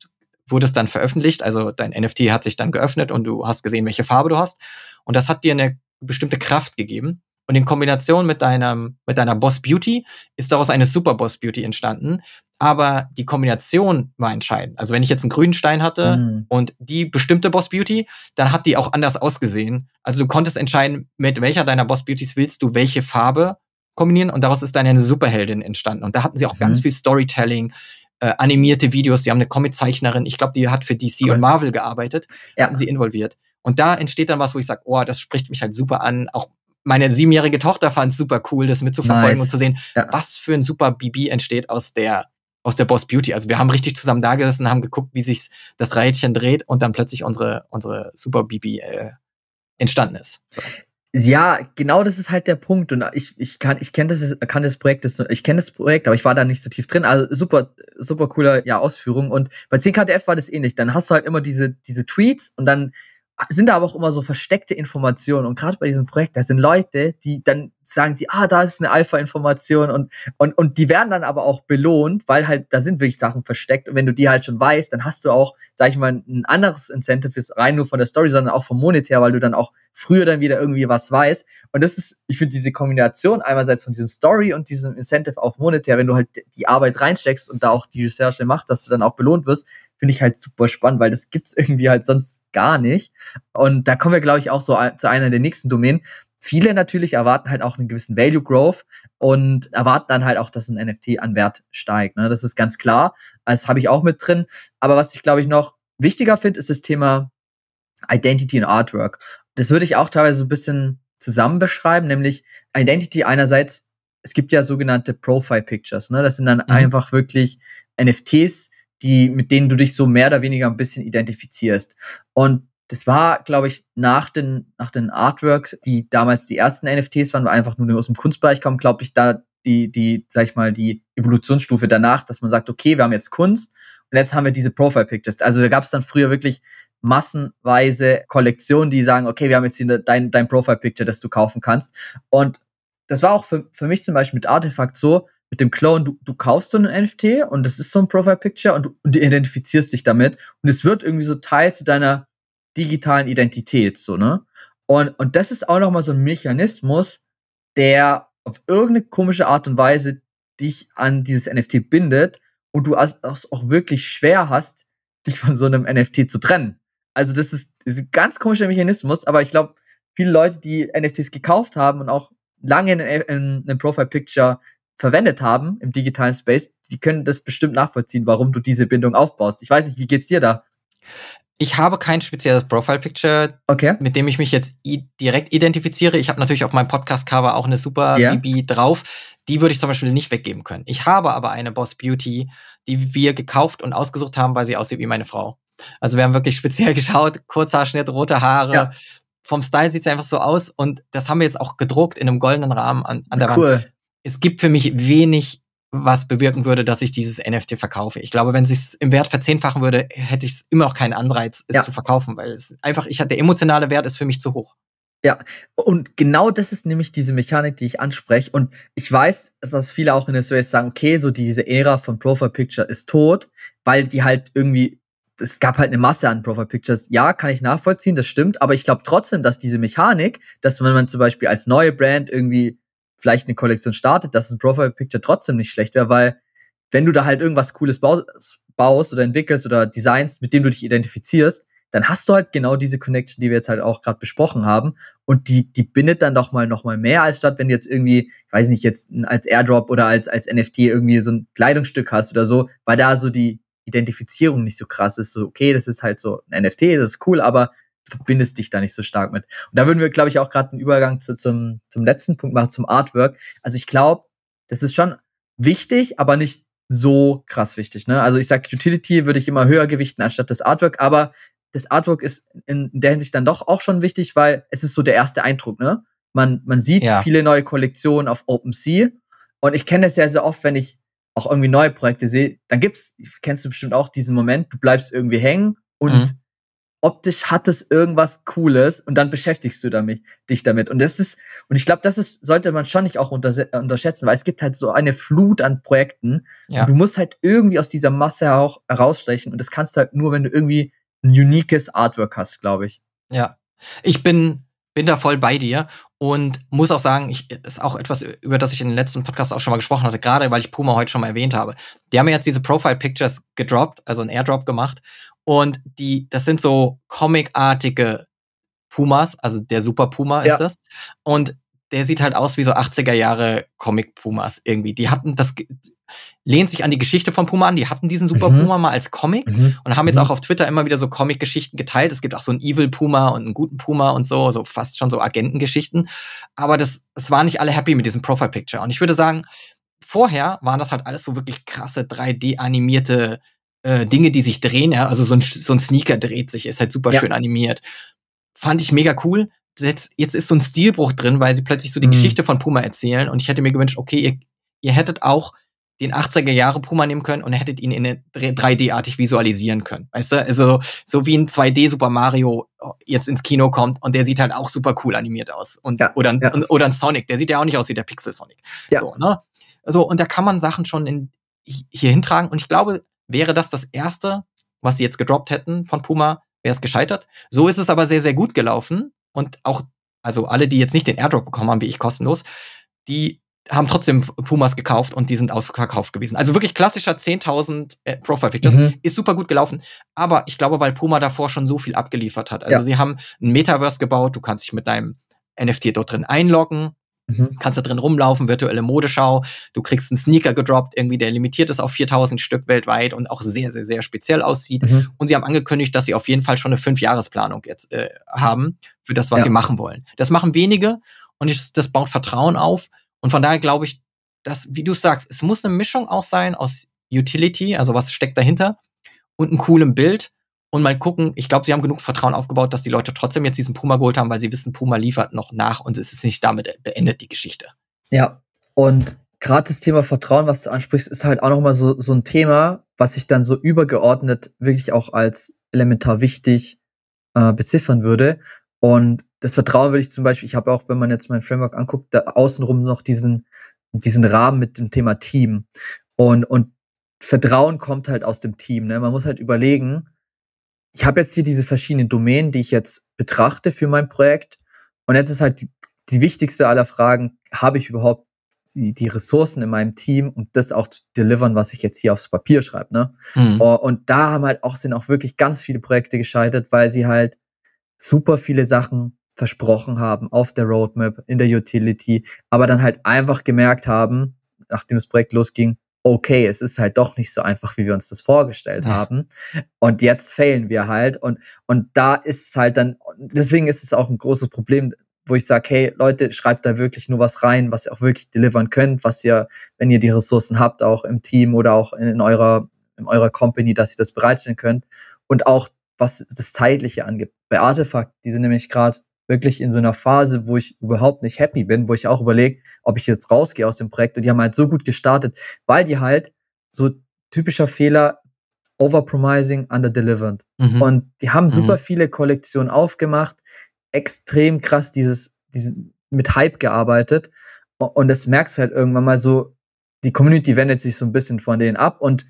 wurde es dann veröffentlicht, also dein NFT hat sich dann geöffnet und du hast gesehen, welche Farbe du hast. Und das hat dir eine bestimmte Kraft gegeben. Und in Kombination mit deiner Boss Beauty ist daraus eine Super Boss Beauty entstanden. Aber die Kombination war entscheidend. Also wenn ich jetzt einen grünen Stein hatte und die bestimmte Boss Beauty, dann hat die auch anders ausgesehen. Also du konntest entscheiden, mit welcher deiner Boss Beauties willst du welche Farbe kombinieren, und daraus ist dann eine Superheldin entstanden. Und da hatten sie auch ganz viel Storytelling, animierte Videos, die haben eine Comiczeichnerin, ich glaube, die hat für DC und Marvel gearbeitet, hatten sie involviert. Und da entsteht dann was, wo ich sage, oh, das spricht mich halt super an. Auch meine 7-jährige Tochter fand es super cool, das mitzuverfolgen und zu sehen, was für ein Super BB entsteht aus der Boss Beauty. Also wir haben richtig zusammen da gesessen, haben geguckt, wie sich das Rädchen dreht und dann plötzlich unsere Super BB entstanden ist. So. Ja, genau, das ist halt der Punkt. Und ich kenne das Projekt, aber ich war da nicht so tief drin. Also super coole Ausführung. Und bei 10KTF war das ähnlich. Dann hast du halt immer diese Tweets und dann sind da aber auch immer so versteckte Informationen. Und gerade bei diesem Projekt, da sind Leute, die dann sagen, da ist eine Alpha-Information, und die werden dann aber auch belohnt, weil halt, da sind wirklich Sachen versteckt. Und wenn du die halt schon weißt, dann hast du auch, sag ich mal, ein anderes Incentive, ist rein nur von der Story, sondern auch vom Monetär, weil du dann auch früher dann wieder irgendwie was weißt. Und das ist, ich finde, diese Kombination einerseits von diesem Story und diesem Incentive auch monetär, wenn du halt die Arbeit reinsteckst und da auch die Recherche machst, dass du dann auch belohnt wirst, finde ich halt super spannend, weil das gibt's irgendwie halt sonst gar nicht. Und da kommen wir, glaube ich, auch so zu einer der nächsten Domänen. Viele natürlich erwarten halt auch einen gewissen Value Growth und erwarten dann halt auch, dass ein NFT an Wert steigt. Ne? Das ist ganz klar. Das habe ich auch mit drin. Aber was ich, glaube ich, noch wichtiger finde, ist das Thema Identity und Artwork. Das würde ich auch teilweise so ein bisschen zusammen beschreiben, nämlich Identity einerseits, es gibt ja sogenannte Profile Pictures. Ne? Das sind dann einfach wirklich NFTs, mit denen du dich so mehr oder weniger ein bisschen identifizierst. Und das war, glaube ich, nach den Artworks, die damals die ersten NFTs waren, weil einfach nur aus dem Kunstbereich kommen, glaube ich, da die Evolutionsstufe danach, dass man sagt, okay, wir haben jetzt Kunst und jetzt haben wir diese Profile Pictures. Also da gab es dann früher wirklich massenweise Kollektionen, die sagen, okay, wir haben jetzt hier dein Profile Picture, das du kaufen kannst. Und das war auch für mich zum Beispiel mit Artefakt so, mit dem Clone, du kaufst so einen NFT und das ist so ein Profile Picture und du identifizierst dich damit und es wird irgendwie so Teil zu deiner digitalen Identität, so, ne? Und das ist auch nochmal so ein Mechanismus, der auf irgendeine komische Art und Weise dich an dieses NFT bindet und du auch wirklich schwer hast, dich von so einem NFT zu trennen. Also das ist ein ganz komischer Mechanismus, aber ich glaube, viele Leute, die NFTs gekauft haben und auch lange in einem Profile-Picture verwendet haben im digitalen Space, die können das bestimmt nachvollziehen, warum du diese Bindung aufbaust. Ich weiß nicht, wie geht's dir da? Ich habe kein spezielles Profile-Picture, okay, mit dem ich mich jetzt direkt identifiziere. Ich habe natürlich auf meinem Podcast-Cover auch eine Super BB drauf. Die würde ich zum Beispiel nicht weggeben können. Ich habe aber eine Boss Beauty, die wir gekauft und ausgesucht haben, weil sie aussieht wie meine Frau. Also wir haben wirklich speziell geschaut, Kurzhaarschnitt, rote Haare. Ja. Vom Style sieht sie einfach so aus. Und das haben wir jetzt auch gedruckt in einem goldenen Rahmen an der cool. Wand. Es gibt für mich wenig, was bewirken würde, dass ich dieses NFT verkaufe. Ich glaube, wenn es sich im Wert verzehnfachen würde, hätte ich immer noch keinen Anreiz, es zu verkaufen, weil es einfach, der emotionale Wert ist für mich zu hoch. Ja, und genau das ist nämlich diese Mechanik, die ich anspreche. Und ich weiß, dass viele auch in der Series sagen, okay, so diese Ära von Profile Picture ist tot, weil die halt irgendwie, es gab halt eine Masse an Profile Pictures. Ja, kann ich nachvollziehen, das stimmt. Aber ich glaube trotzdem, dass diese Mechanik, dass wenn man zum Beispiel als neue Brand irgendwie vielleicht eine Kollektion startet, dass ein Profile Picture trotzdem nicht schlecht wäre, weil wenn du da halt irgendwas Cooles baust oder entwickelst oder designst, mit dem du dich identifizierst, dann hast du halt genau diese Connection, die wir jetzt halt auch gerade besprochen haben. Und die bindet dann doch mal nochmal mehr, als statt, wenn du jetzt irgendwie, ich weiß nicht, jetzt als Airdrop oder als NFT irgendwie so ein Kleidungsstück hast oder so, weil da so die Identifizierung nicht so krass ist. So, okay, das ist halt so ein NFT, das ist cool, aber du verbindest dich da nicht so stark mit. Und da würden wir, glaube ich, auch gerade einen Übergang zum letzten Punkt machen, zum Artwork. Also ich glaube, das ist schon wichtig, aber nicht so krass wichtig, ne? Also ich sag, Utility würde ich immer höher gewichten, anstatt das Artwork, aber das Artwork ist in der Hinsicht dann doch auch schon wichtig, weil es ist so der erste Eindruck, ne? Man sieht viele neue Kollektionen auf OpenSea und ich kenne das ja sehr oft, wenn ich auch irgendwie neue Projekte sehe, dann kennst du bestimmt auch diesen Moment, du bleibst irgendwie hängen und optisch hat es irgendwas Cooles und dann beschäftigst du dich damit. Und ich glaube, sollte man schon nicht auch unterschätzen, weil es gibt halt so eine Flut an Projekten und du musst halt irgendwie aus dieser Masse auch herausstechen und das kannst du halt nur, wenn du irgendwie ein uniques Artwork hast, glaube ich. Ja, ich bin da voll bei dir und muss auch sagen, ist auch etwas, über das ich in den letzten Podcasts auch schon mal gesprochen hatte, gerade weil ich Puma heute schon mal erwähnt habe. Die haben jetzt diese Profile-Pictures gedroppt, also einen Airdrop gemacht und das sind so comicartige Pumas, also der Super Puma ist das und der sieht halt aus wie so 80er-Jahre-Comic-Pumas irgendwie. Die hatten das, lehnt sich an die Geschichte von Puma an, die hatten diesen Super Puma mal als Comic und haben jetzt auch auf Twitter immer wieder so Comic-Geschichten geteilt. Es gibt auch so einen Evil Puma und einen guten Puma und so fast schon so Agentengeschichten. Aber das waren nicht alle happy mit diesem Profile-Picture. Und ich würde sagen, vorher waren das halt alles so wirklich krasse 3D-animierte Dinge, die sich drehen. Ja? Also so ein Sneaker dreht sich, ist halt super schön animiert. Fand ich mega cool. Jetzt ist so ein Stilbruch drin, weil sie plötzlich so die Geschichte von Puma erzählen und ich hätte mir gewünscht, okay, ihr hättet auch den 80er-Jahre Puma nehmen können und hättet ihn in 3D-artig visualisieren können, weißt du? Also so wie ein 2D-Super Mario jetzt ins Kino kommt und der sieht halt auch super cool animiert aus. Und, oder ein Sonic, der sieht ja auch nicht aus wie der Pixel Sonic. Ja. So, ne? Also, und da kann man Sachen schon hier hintragen und ich glaube, wäre das Erste, was sie jetzt gedroppt hätten von Puma, wäre es gescheitert. So ist es aber sehr, sehr gut gelaufen. Und auch, also alle, die jetzt nicht den Airdrop bekommen haben, wie ich kostenlos, die haben trotzdem Pumas gekauft und die sind ausverkauft gewesen. Also wirklich klassischer 10.000 Profile Pictures. Ist super gut gelaufen. Aber ich glaube, weil Puma davor schon so viel abgeliefert hat. Also sie haben ein Metaverse gebaut, du kannst dich mit deinem NFT dort drin einloggen, kannst da drin rumlaufen, virtuelle Modeschau, du kriegst einen Sneaker gedroppt, irgendwie der limitiert ist auf 4.000 Stück weltweit und auch sehr, sehr, sehr speziell aussieht. Und sie haben angekündigt, dass sie auf jeden Fall schon eine 5-Jahresplanung jetzt haben für das, was sie machen wollen. Das machen wenige und das baut Vertrauen auf und von daher glaube ich, dass, wie du sagst, es muss eine Mischung auch sein aus Utility, also was steckt dahinter und einem coolen Bild und mal gucken, ich glaube, sie haben genug Vertrauen aufgebaut, dass die Leute trotzdem jetzt diesen Puma geholt haben, weil sie wissen, Puma liefert noch nach und es ist nicht damit beendet, die Geschichte. Ja, und gerade das Thema Vertrauen, was du ansprichst, ist halt auch nochmal so ein Thema, was ich dann so übergeordnet wirklich auch als elementar wichtig beziffern würde. Und das Vertrauen würde ich zum Beispiel, ich habe auch, wenn man jetzt mein Framework anguckt, da außenrum noch diesen Rahmen mit dem Thema Team. Und Vertrauen kommt halt aus dem Team. Ne? Man muss halt überlegen, ich habe jetzt hier diese verschiedenen Domänen, die ich jetzt betrachte für mein Projekt. Und jetzt ist halt die wichtigste aller Fragen, habe ich überhaupt die Ressourcen in meinem Team, um das auch zu delivern, was ich jetzt hier aufs Papier schreibe. Ne? Mhm. Und da sind auch wirklich ganz viele Projekte gescheitert, weil sie halt super viele Sachen versprochen haben auf der Roadmap, in der Utility, aber dann halt einfach gemerkt haben, nachdem das Projekt losging, okay, es ist halt doch nicht so einfach, wie wir uns das vorgestellt haben. Und jetzt failen wir halt. Und da ist es halt dann, deswegen ist es auch ein großes Problem, wo ich sage, hey Leute, schreibt da wirklich nur was rein, was ihr auch wirklich delivern könnt, was ihr, wenn ihr die Ressourcen habt, auch im Team oder auch in eurer Company, dass ihr das bereitstellen könnt. Und auch, was das Zeitliche angeht. Bei Artefakt, die sind nämlich gerade wirklich in so einer Phase, wo ich überhaupt nicht happy bin, wo ich auch überlege, ob ich jetzt rausgehe aus dem Projekt. Und die haben halt so gut gestartet, weil die halt so typischer Fehler, overpromising, underdelivering. Mhm. Und die haben super viele Kollektionen aufgemacht, extrem krass mit Hype gearbeitet. Und das merkst du halt irgendwann mal so, die Community wendet sich so ein bisschen von denen ab und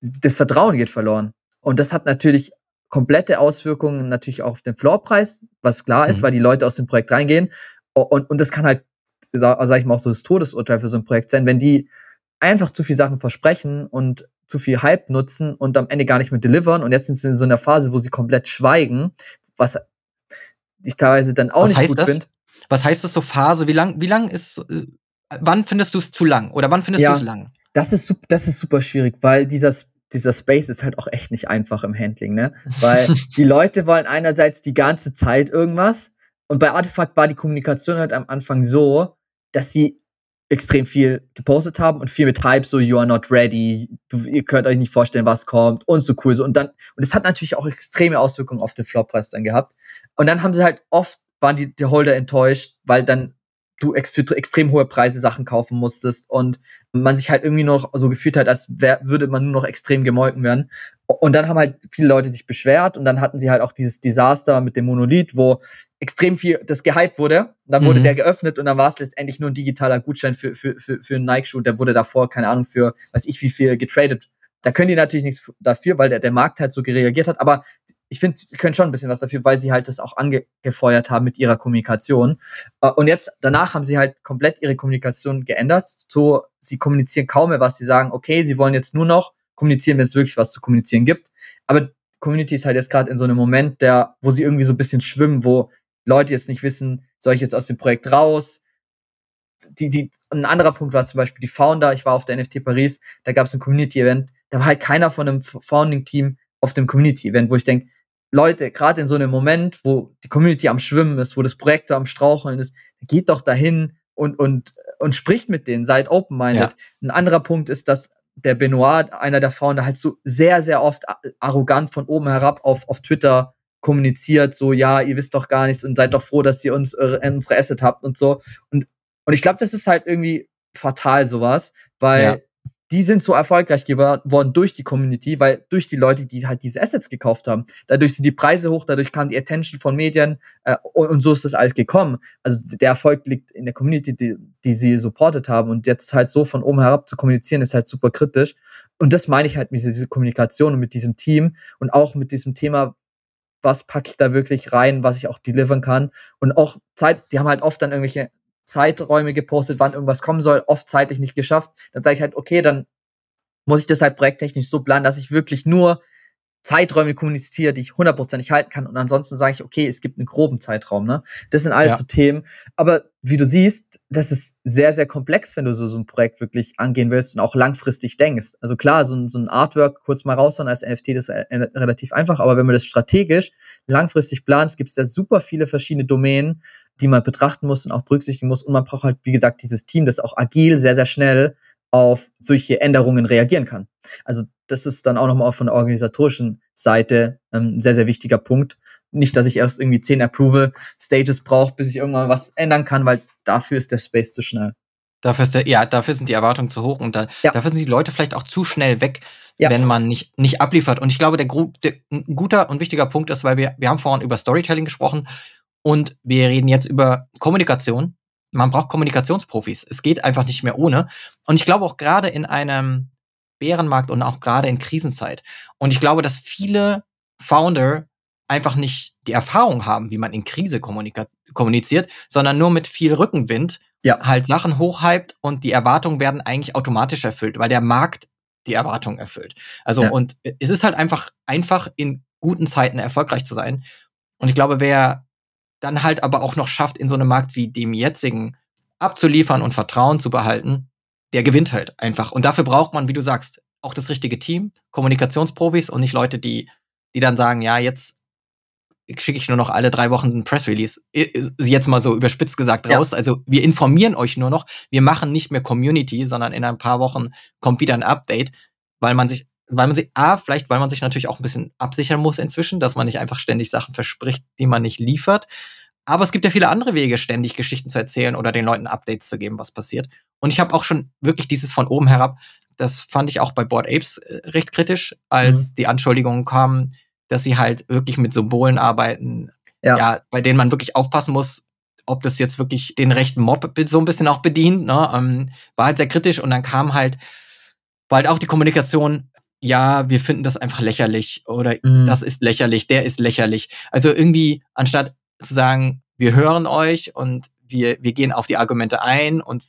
das Vertrauen geht verloren. Und das hat natürlich komplette Auswirkungen natürlich auch auf den Floorpreis, was klar ist, weil die Leute aus dem Projekt reingehen. Und das kann halt, sag ich mal, auch so das Todesurteil für so ein Projekt sein, wenn die einfach zu viel Sachen versprechen und zu viel Hype nutzen und am Ende gar nicht mehr delivern. Und jetzt sind sie in so einer Phase, wo sie komplett schweigen, was ich teilweise dann auch nicht gut finde. Was heißt das so Phase? Wie lang ist, wann findest du es zu lang? Oder wann findest du es lang? Das ist super schwierig, weil dieser Space ist halt auch echt nicht einfach im Handling, ne? Weil die Leute wollen einerseits die ganze Zeit irgendwas und bei Artefakt war die Kommunikation halt am Anfang so, dass sie extrem viel gepostet haben und viel mit Hype, so you are not ready, ihr könnt euch nicht vorstellen, was kommt und so cool so. Und das hat natürlich auch extreme Auswirkungen auf den Floppreis dann gehabt. Und dann haben sie halt oft, waren die Holder enttäuscht, weil dann du für extrem hohe Preise Sachen kaufen musstest und man sich halt irgendwie noch so gefühlt hat, als würde man nur noch extrem gemolken werden. Und dann haben halt viele Leute sich beschwert und dann hatten sie halt auch dieses Desaster mit dem Monolith, wo extrem viel das gehypt wurde. Und dann wurde der geöffnet und dann war es letztendlich nur ein digitaler Gutschein für einen Nike-Schuh. Der wurde davor, keine Ahnung, für weiß ich wie viel getradet. Da können die natürlich nichts dafür, weil der Markt halt so gereagiert hat. Aber ich finde, sie können schon ein bisschen was dafür, weil sie halt das auch angefeuert haben mit ihrer Kommunikation. Und jetzt, danach haben sie halt komplett ihre Kommunikation geändert. So, sie kommunizieren kaum mehr was. Sie sagen, okay, sie wollen jetzt nur noch kommunizieren, wenn es wirklich was zu kommunizieren gibt. Aber Community ist halt jetzt gerade in so einem Moment, wo sie irgendwie so ein bisschen schwimmen, wo Leute jetzt nicht wissen, soll ich jetzt aus dem Projekt raus? Ein anderer Punkt war zum Beispiel die Founder. Ich war auf der NFT Paris, da gab es ein Community-Event. Da war halt keiner von einem Founding-Team auf dem Community-Event, wo ich denke, Leute, gerade in so einem Moment, wo die Community am Schwimmen ist, wo das Projekt am Straucheln ist, geht doch dahin und spricht mit denen, seid open-minded. Ja. Ein anderer Punkt ist, dass der Benoit, einer der Founder, halt so sehr, sehr oft arrogant von oben herab auf Twitter kommuniziert, so, ja, ihr wisst doch gar nichts und seid doch froh, dass ihr uns unsere Asset habt und so. Und ich glaube, das ist halt irgendwie fatal sowas, weil die sind so erfolgreich geworden durch die Community, weil durch die Leute, die halt diese Assets gekauft haben. Dadurch sind die Preise hoch, dadurch kam die Attention von Medien und so ist das alles gekommen. Also der Erfolg liegt in der Community, die sie supportet haben und jetzt halt so von oben herab zu kommunizieren, ist halt super kritisch. Und das meine ich halt mit dieser Kommunikation und mit diesem Team und auch mit diesem Thema, was packe ich da wirklich rein, was ich auch delivern kann. Und auch Zeit, die haben halt oft dann irgendwelche Zeiträume gepostet, wann irgendwas kommen soll, oft zeitlich nicht geschafft. Dann sage ich halt, okay, dann muss ich das halt projekttechnisch so planen, dass ich wirklich nur Zeiträume kommuniziere, die ich 100% halten kann. Und ansonsten sage ich, okay, es gibt einen groben Zeitraum. Ne? Das sind alles so Themen. Aber wie du siehst, das ist sehr, sehr komplex, wenn du so ein Projekt wirklich angehen willst und auch langfristig denkst. Also klar, so ein Artwork kurz mal raushauen als NFT, das ist relativ einfach. Aber wenn man das strategisch langfristig planst, gibt es da super viele verschiedene Domänen, die man betrachten muss und auch berücksichtigen muss. Und man braucht halt, wie gesagt, dieses Team, das auch agil, sehr, sehr schnell auf solche Änderungen reagieren kann. Also das ist dann auch nochmal von der organisatorischen Seite ein sehr, sehr wichtiger Punkt. Nicht, dass ich erst irgendwie 10 Approval-Stages brauche, bis ich irgendwann was ändern kann, weil dafür ist der Space zu schnell. Dafür sind die Erwartungen zu hoch und Ja. dafür sind die Leute vielleicht auch zu schnell weg, Ja. wenn man nicht abliefert. Und ich glaube, ein guter und wichtiger Punkt ist, weil wir haben vorhin über Storytelling gesprochen und wir reden jetzt über Kommunikation. Man braucht Kommunikationsprofis. Es geht einfach nicht mehr ohne. Und ich glaube auch gerade in einem Bärenmarkt und auch gerade in Krisenzeit. Und ich glaube, dass viele Founder einfach nicht die Erfahrung haben, wie man in Krise kommuniziert, sondern nur mit viel Rückenwind Ja. halt Sachen hochhypt und die Erwartungen werden eigentlich automatisch erfüllt, weil der Markt die Erwartungen erfüllt. Also Ja. und es ist halt einfach in guten Zeiten erfolgreich zu sein. Und ich glaube, wer dann halt aber auch noch schafft, in so einem Markt wie dem jetzigen abzuliefern und Vertrauen zu behalten, der gewinnt halt einfach. Und dafür braucht man, wie du sagst, auch das richtige Team, Kommunikationsprofis und nicht Leute, die dann sagen, ja, jetzt schicke ich nur noch alle 3 Wochen einen Press-Release. Jetzt mal so überspitzt gesagt raus. Ja. Also wir informieren euch nur noch. Wir machen nicht mehr Community, sondern in ein paar Wochen kommt wieder ein Update, weil man sich natürlich auch ein bisschen absichern muss inzwischen, dass man nicht einfach ständig Sachen verspricht, die man nicht liefert. Aber es gibt ja viele andere Wege, ständig Geschichten zu erzählen oder den Leuten Updates zu geben, was passiert. Und ich habe auch schon wirklich dieses von oben herab, das fand ich auch bei Bored Apes recht kritisch, als die Anschuldigungen kamen, dass sie halt wirklich mit Symbolen arbeiten, ja, bei denen man wirklich aufpassen muss, ob das jetzt wirklich den rechten Mob so ein bisschen auch bedient, ne? War halt sehr kritisch und dann kam halt auch die Kommunikation, ja, wir finden das einfach lächerlich oder das ist lächerlich, der ist lächerlich. Also irgendwie, anstatt zu sagen, wir hören euch und wir gehen auf die Argumente ein und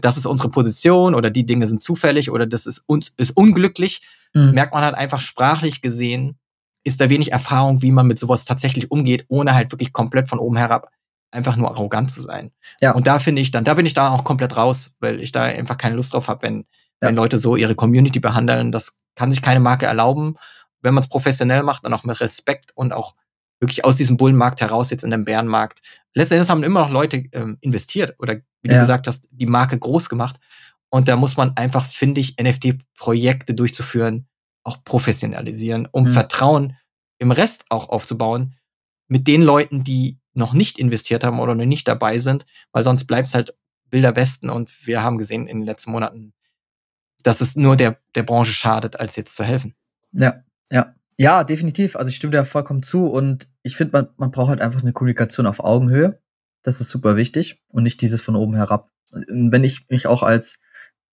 das ist unsere Position oder die Dinge sind zufällig oder das ist ist unglücklich, merkt man halt einfach sprachlich gesehen, ist da wenig Erfahrung, wie man mit sowas tatsächlich umgeht, ohne halt wirklich komplett von oben herab einfach nur arrogant zu sein. Ja. Und da bin ich da auch komplett raus, weil ich da einfach keine Lust drauf habe, wenn Leute so ihre Community behandeln. Das kann sich keine Marke erlauben. Wenn man es professionell macht, dann auch mit Respekt und auch wirklich aus diesem Bullenmarkt heraus, jetzt in den Bärenmarkt. Letztendlich haben immer noch Leute investiert oder, wie du gesagt hast, die Marke groß gemacht. Und da muss man einfach, finde ich, NFT-Projekte durchzuführen, auch professionalisieren, um Vertrauen im Rest auch aufzubauen mit den Leuten, die noch nicht investiert haben oder noch nicht dabei sind, weil sonst bleibt es halt wilder Westen und wir haben gesehen in den letzten Monaten, dass es nur der Branche schadet, als jetzt zu helfen. Ja, definitiv. Also ich stimme dir vollkommen zu und ich finde, man braucht halt einfach eine Kommunikation auf Augenhöhe. Das ist super wichtig und nicht dieses von oben herab. Und wenn ich mich auch als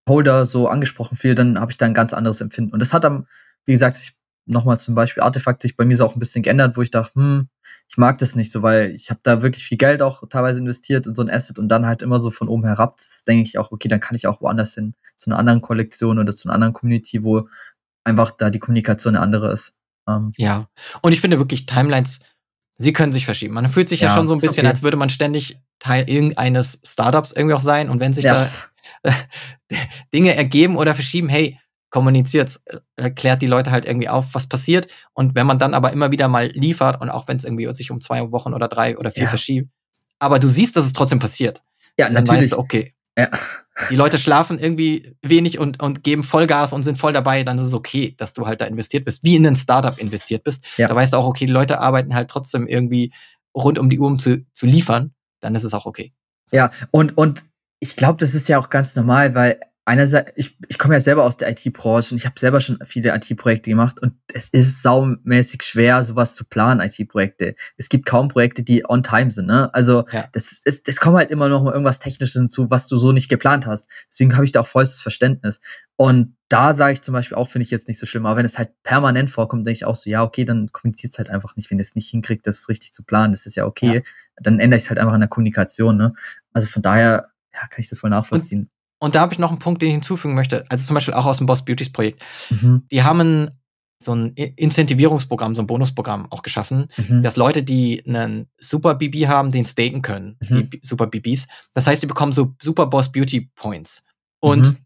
Holder so angesprochen fühle, dann habe ich da ein ganz anderes Empfinden. Und das hat dann, wie gesagt, nochmal zum Beispiel Artefakt sich bei mir so auch ein bisschen geändert, wo ich dachte, ich mag das nicht so, weil ich habe da wirklich viel Geld auch teilweise investiert in so ein Asset und dann halt immer so von oben herab. Das denke ich auch, okay, dann kann ich auch woanders hin, zu einer anderen Kollektion oder zu einer anderen Community, wo einfach da die Kommunikation eine andere ist. Ja, und ich finde wirklich Timelines, sie können sich verschieben. Man fühlt sich ja schon so ein bisschen, als würde man ständig Teil irgendeines Startups irgendwie auch sein und wenn sich da Dinge ergeben oder verschieben, hey, kommuniziert's, klärt die Leute halt irgendwie auf, was passiert und wenn man dann aber immer wieder mal liefert und auch wenn es irgendwie sich um 2 Wochen oder 3 oder 4 verschiebt, aber du siehst, dass es trotzdem passiert. Ja, dann natürlich. Weißt du, okay, die Leute schlafen irgendwie wenig und geben Vollgas und sind voll dabei, dann ist es okay, dass du halt da investiert bist, wie in ein Startup investiert bist. Ja. Da weißt du auch, okay, die Leute arbeiten halt trotzdem irgendwie rund um die Uhr, um zu liefern, dann ist es auch okay. So. Ja, und ich glaube, das ist ja auch ganz normal, weil einerseits, ich komme ja selber aus der IT-Branche und ich habe selber schon viele IT-Projekte gemacht und es ist saumäßig schwer, sowas zu planen, IT-Projekte. Es gibt kaum Projekte, die on time sind, ne? Also das kommt halt immer noch mal irgendwas Technisches hinzu, was du so nicht geplant hast. Deswegen habe ich da auch vollstes Verständnis. Und da sage ich zum Beispiel auch, finde ich jetzt nicht so schlimm, aber wenn es halt permanent vorkommt, denke ich auch so, ja, okay, dann kommuniziert es halt einfach nicht, wenn ihr es nicht hinkriegt, das richtig zu planen, das ist ja okay. Ja. Dann ändere ich es halt einfach an der Kommunikation, ne? Also von daher kann ich das voll nachvollziehen. Und da habe ich noch einen Punkt, den ich hinzufügen möchte. Also zum Beispiel auch aus dem Boss Beauties Projekt. Die haben so ein Incentivierungsprogramm, so ein Bonusprogramm auch geschaffen, dass Leute, die einen Super BB haben, den staken können, die Super BBs. Das heißt, die bekommen so Super Boss Beauty Points. Und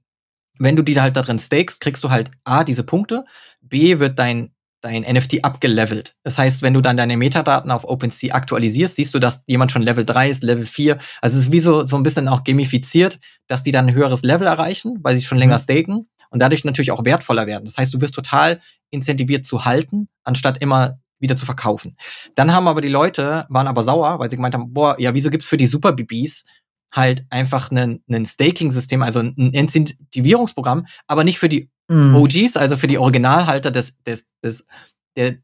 wenn du die halt da drin stakest, kriegst du halt A, diese Punkte, B, wird dein NFT abgelevelt. Das heißt, wenn du dann deine Metadaten auf OpenSea aktualisierst, siehst du, dass jemand schon Level 3 ist, Level 4. Also es ist wie so ein bisschen auch gamifiziert, dass die dann ein höheres Level erreichen, weil sie schon länger staken und dadurch natürlich auch wertvoller werden. Das heißt, du wirst total incentiviert zu halten, anstatt immer wieder zu verkaufen. Dann waren aber die Leute sauer, weil sie gemeint haben, boah, ja, wieso gibt's für die Super-BBs halt einfach ein Staking-System, also ein Incentivierungsprogramm, aber nicht für die OGs, also für die Originalhalter der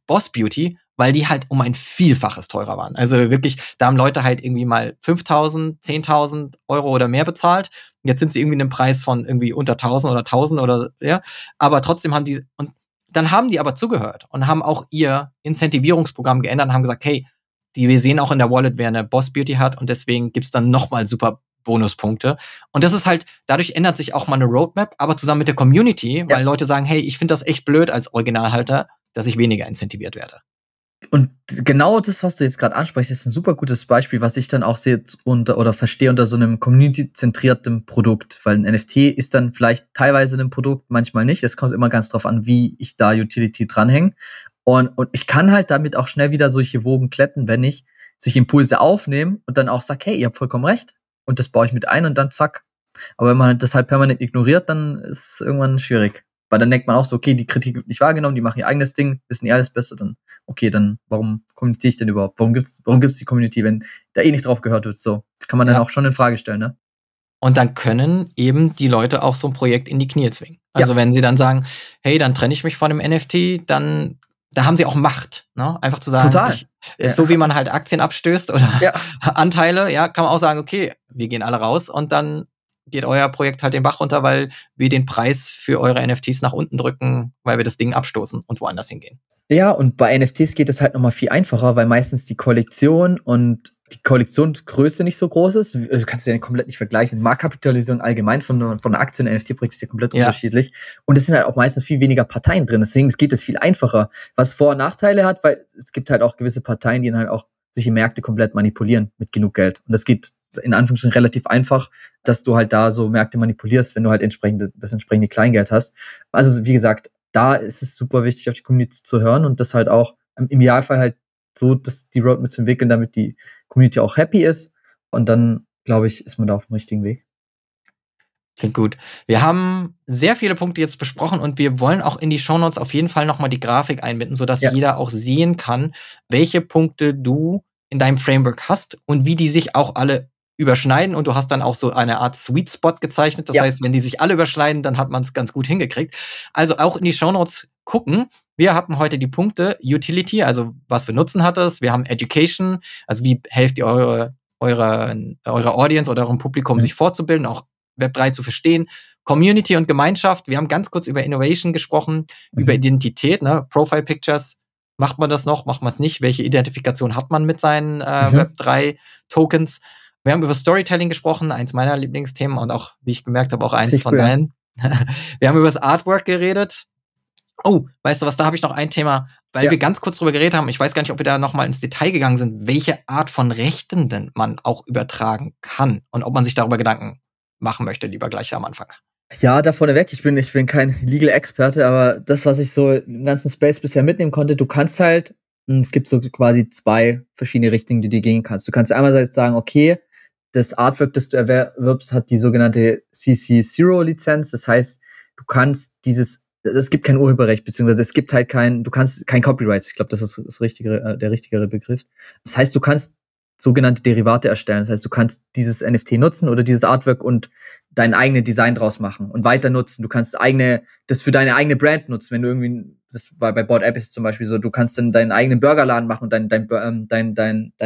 Boss Beauty, weil die halt um ein Vielfaches teurer waren. Also wirklich, da haben Leute halt irgendwie mal 5.000, 10.000 Euro oder mehr bezahlt. Jetzt sind sie irgendwie in einem Preis von irgendwie unter 1.000 oder 1.000 oder, ja. Aber trotzdem haben die, und dann haben die aber zugehört und haben auch ihr Incentivierungsprogramm geändert und haben gesagt, hey, wir sehen auch in der Wallet, wer eine Boss Beauty hat, und deswegen gibt's dann nochmal super Bonuspunkte. Und das ist halt, dadurch ändert sich auch mal eine Roadmap, aber zusammen mit der Community, weil Leute sagen, hey, ich finde das echt blöd als Originalhalter, dass ich weniger incentiviert werde. Und genau das, was du jetzt gerade ansprichst, ist ein super gutes Beispiel, was ich dann auch sehe oder verstehe unter so einem community-zentrierten Produkt, weil ein NFT ist dann vielleicht teilweise ein Produkt, manchmal nicht. Es kommt immer ganz drauf an, wie ich da Utility dranhänge. Und ich kann halt damit auch schnell wieder solche Wogen kletten, wenn ich solche Impulse aufnehme und dann auch sage, hey, ihr habt vollkommen recht. Und das baue ich mit ein und dann zack. Aber wenn man das halt permanent ignoriert, dann ist es irgendwann schwierig. Weil dann denkt man auch so, okay, die Kritik wird nicht wahrgenommen, die machen ihr eigenes Ding, wissen eh alles besser, dann, okay, dann warum kommuniziere ich denn überhaupt? Warum gibt's die Community, wenn da eh nicht drauf gehört wird? So, das kann man dann auch schon in Frage stellen, ne? Und dann können eben die Leute auch so ein Projekt in die Knie zwingen. Also wenn sie dann sagen, hey, dann trenne ich mich von dem NFT, dann da haben sie auch Macht, ne? Einfach zu sagen, total. So wie man halt Aktien abstößt oder Anteile, kann man auch sagen, okay, wir gehen alle raus und dann geht euer Projekt halt den Bach runter, weil wir den Preis für eure NFTs nach unten drücken, weil wir das Ding abstoßen und woanders hingehen. Ja, und bei NFTs geht es halt nochmal viel einfacher, weil meistens die Kollektion und die Kollektionsgröße nicht so groß ist. Also kannst du ja komplett nicht vergleichen. Marktkapitalisierung allgemein von einer Aktie und NFT-Projekt ist ja komplett unterschiedlich. Und es sind halt auch meistens viel weniger Parteien drin. Deswegen geht es viel einfacher, was Vor- und Nachteile hat, weil es gibt halt auch gewisse Parteien, die dann halt auch solche Märkte komplett manipulieren mit genug Geld. Und das geht in Anführungsstrichen relativ einfach, dass du halt da so Märkte manipulierst, wenn du halt das entsprechende Kleingeld hast. Also wie gesagt, da ist es super wichtig, auf die Community zu hören und das halt auch im Idealfall halt so, dass die Roadmap zum Weg geht, damit die Community auch happy ist. Und dann, glaube ich, ist man da auf dem richtigen Weg. Klingt gut. Wir haben sehr viele Punkte jetzt besprochen und wir wollen auch in die Shownotes auf jeden Fall nochmal die Grafik einbinden, sodass jeder auch sehen kann, welche Punkte du in deinem Framework hast und wie die sich auch alle überschneiden, und du hast dann auch so eine Art Sweet Spot gezeichnet. Das heißt, wenn die sich alle überschneiden, dann hat man es ganz gut hingekriegt. Also auch in die Shownotes gucken. Wir hatten heute die Punkte Utility, also was für Nutzen hat es. Wir haben Education, also wie helft ihr eurer Audience oder eurem Publikum, sich fortzubilden, auch Web3 zu verstehen. Community und Gemeinschaft. Wir haben ganz kurz über Innovation gesprochen, über Identität, ne? Profile Pictures. Macht man das noch? Macht man es nicht? Welche Identifikation hat man mit seinen Web3 Tokens? Wir haben über Storytelling gesprochen, eins meiner Lieblingsthemen und auch, wie ich gemerkt habe, auch eins von deinen. Wir haben über das Artwork geredet. Oh, weißt du was, da habe ich noch ein Thema, weil wir ganz kurz drüber geredet haben. Ich weiß gar nicht, ob wir da nochmal ins Detail gegangen sind, welche Art von Rechten denn man auch übertragen kann und ob man sich darüber Gedanken machen möchte, lieber gleich am Anfang. Ja, da vorne weg, ich bin kein Legal-Experte, aber das, was ich so im ganzen Space bisher mitnehmen konnte, du kannst halt, es gibt so quasi zwei verschiedene Richtungen, die du gehen kannst. Du kannst einerseits sagen, okay, das Artwork, das du erwirbst, hat die sogenannte CC0-Lizenz. Das heißt, du kannst es gibt kein Urheberrecht, beziehungsweise es gibt halt kein Copyright. Ich glaube, das ist der richtigere Begriff. Das heißt, du kannst sogenannte Derivate erstellen. Das heißt, du kannst dieses NFT nutzen oder dieses Artwork und dein eigenes Design draus machen und weiter nutzen. Du kannst das für deine eigene Brand nutzen, wenn du irgendwie, das war bei Bored Apes zum Beispiel so, du kannst dann deinen eigenen Burgerladen machen und deinen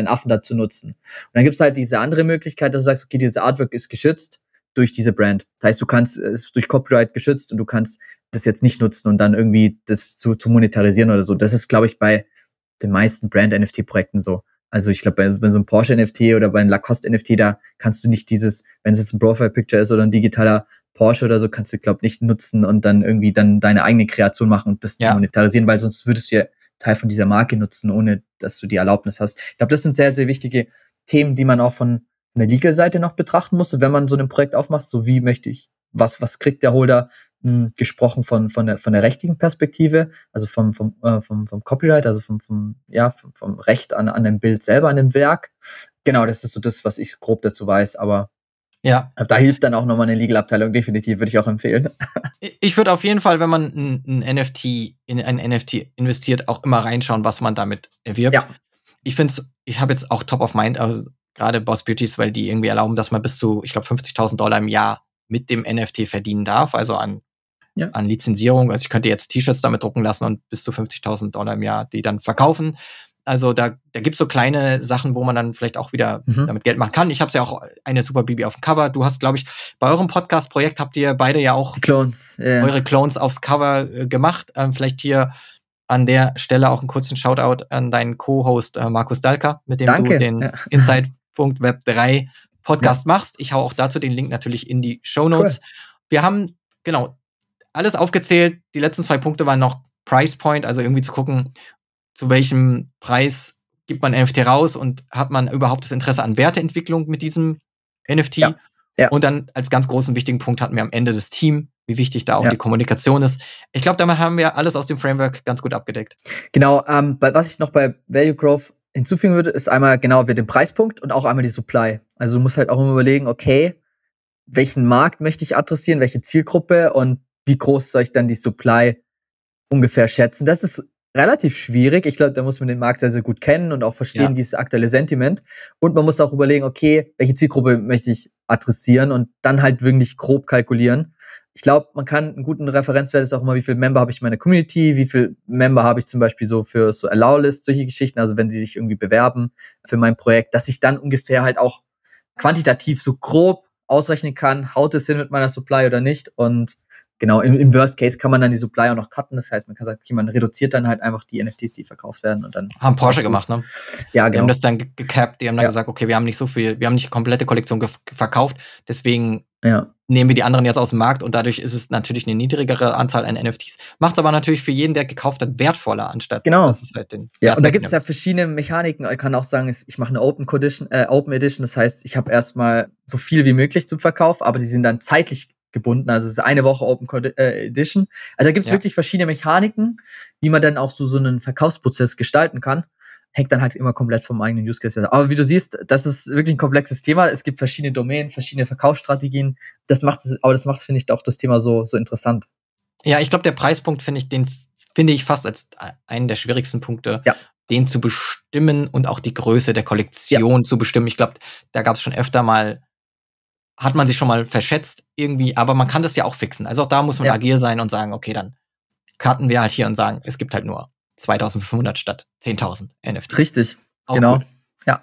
Affen dazu nutzen. Und dann gibt es halt diese andere Möglichkeit, dass du sagst, okay, dieses Artwork ist geschützt durch diese Brand. Das heißt, es ist durch Copyright geschützt und du kannst das jetzt nicht nutzen und dann irgendwie das zu monetarisieren oder so. Das ist, glaube ich, bei den meisten Brand-NFT-Projekten so. Also ich glaube, bei so einem Porsche-NFT oder bei einem Lacoste-NFT, da kannst du nicht wenn es jetzt ein Profile-Picture ist oder ein digitaler Porsche oder so, kannst du, glaube ich, nicht nutzen und dann irgendwie dann deine eigene Kreation machen und das monetarisieren, weil sonst würdest du ja Teil von dieser Marke nutzen, ohne dass du die Erlaubnis hast. Ich glaube, das sind sehr, sehr wichtige Themen, die man auch von der Legal-Seite noch betrachten muss. Und wenn man so ein Projekt aufmacht, so wie möchte ich, was kriegt der Holder, gesprochen von der rechtlichen Perspektive, also vom Copyright, also vom Recht an dem Bild selber, an dem Werk. Genau, das ist so das, was ich grob dazu weiß, aber da hilft dann auch nochmal eine Legal-Abteilung, definitiv, würde ich auch empfehlen. Ich würde auf jeden Fall, wenn man in ein NFT investiert, auch immer reinschauen, was man damit erwirbt. Ja. Ich finde, ich habe jetzt auch top of mind, also gerade Boss Beauties, weil die irgendwie erlauben, dass man bis zu, ich glaube, $50.000 im Jahr mit dem NFT verdienen darf, also an Lizenzierung. Also ich könnte jetzt T-Shirts damit drucken lassen und bis zu $50.000 im Jahr die dann verkaufen. Also da gibt es so kleine Sachen, wo man dann vielleicht auch wieder damit Geld machen kann. Ich habe ja auch eine Super BB auf dem Cover. Du hast, glaube ich, bei eurem Podcast-Projekt habt ihr beide ja auch Clones, eure Clones aufs Cover gemacht. Vielleicht hier an der Stelle auch einen kurzen Shoutout an deinen Co-Host Markus Dalka, mit dem du den Inside.Web 3 Podcast machst. Ich hau auch dazu den Link natürlich in die Shownotes. Cool. Wir haben, alles aufgezählt. Die letzten 2 Punkte waren noch Price Point, also irgendwie zu gucken, zu welchem Preis gibt man NFT raus und hat man überhaupt das Interesse an Werteentwicklung mit diesem NFT? Ja. Ja. Und dann als ganz großen, wichtigen Punkt hatten wir am Ende das Team, wie wichtig da auch die Kommunikation ist. Ich glaube, damit haben wir alles aus dem Framework ganz gut abgedeckt. Genau, was ich noch bei Value Growth hinzufügen würde, ist einmal den Preispunkt und auch einmal die Supply. Also du musst halt auch immer überlegen, okay, welchen Markt möchte ich adressieren, welche Zielgruppe und wie groß soll ich dann die Supply ungefähr schätzen. Das ist relativ schwierig. Ich glaube, da muss man den Markt sehr, sehr gut kennen und auch verstehen, dieses aktuelle Sentiment. Und man muss auch überlegen, okay, welche Zielgruppe möchte ich adressieren und dann halt wirklich grob kalkulieren. Ich glaube, man kann einen guten Referenzwert ist auch immer, wie viele Member habe ich in meiner Community, wie viele Member habe ich zum Beispiel so für so Allow-List, solche Geschichten, also wenn sie sich irgendwie bewerben für mein Projekt, dass ich dann ungefähr halt auch quantitativ so grob ausrechnen kann, haut es hin mit meiner Supply oder nicht. Und genau, im Worst Case kann man dann die Supply auch noch cutten. Das heißt, man kann sagen, okay, man reduziert dann halt einfach die NFTs, die verkauft werden. Und dann haben Porsche gemacht, ne? Ja, genau. Die haben das dann gecapped. Die haben dann gesagt, okay, wir haben nicht so viel, wir haben nicht die komplette Kollektion verkauft. Deswegen nehmen wir die anderen jetzt aus dem Markt. Und dadurch ist es natürlich eine niedrigere Anzahl an NFTs. Macht es aber natürlich für jeden, der gekauft hat, wertvoller, anstatt dass es halt den Wert und da gibt es ja verschiedene Mechaniken. Ich kann auch sagen, ich mache eine Open Edition. Das heißt, ich habe erstmal so viel wie möglich zum Verkauf, aber die sind dann zeitlich gebunden, also es ist eine Woche Open Edition. Also da gibt es wirklich verschiedene Mechaniken, wie man dann auch so einen Verkaufsprozess gestalten kann. Hängt dann halt immer komplett vom eigenen Use Case. Aber wie du siehst, das ist wirklich ein komplexes Thema. Es gibt verschiedene Domänen, verschiedene Verkaufsstrategien. Das macht, finde ich, auch das Thema so interessant. Ja, ich glaube, der Preispunkt finde ich fast als einen der schwierigsten Punkte, den zu bestimmen und auch die Größe der Kollektion zu bestimmen. Ich glaube, da gab es schon öfter mal hat man sich schon mal verschätzt irgendwie, aber man kann das ja auch fixen. Also auch da muss man agil sein und sagen, okay, dann cutten wir halt hier und sagen, es gibt halt nur 2.500 statt 10.000 NFTs. Richtig, auch genau. Cool. Ja,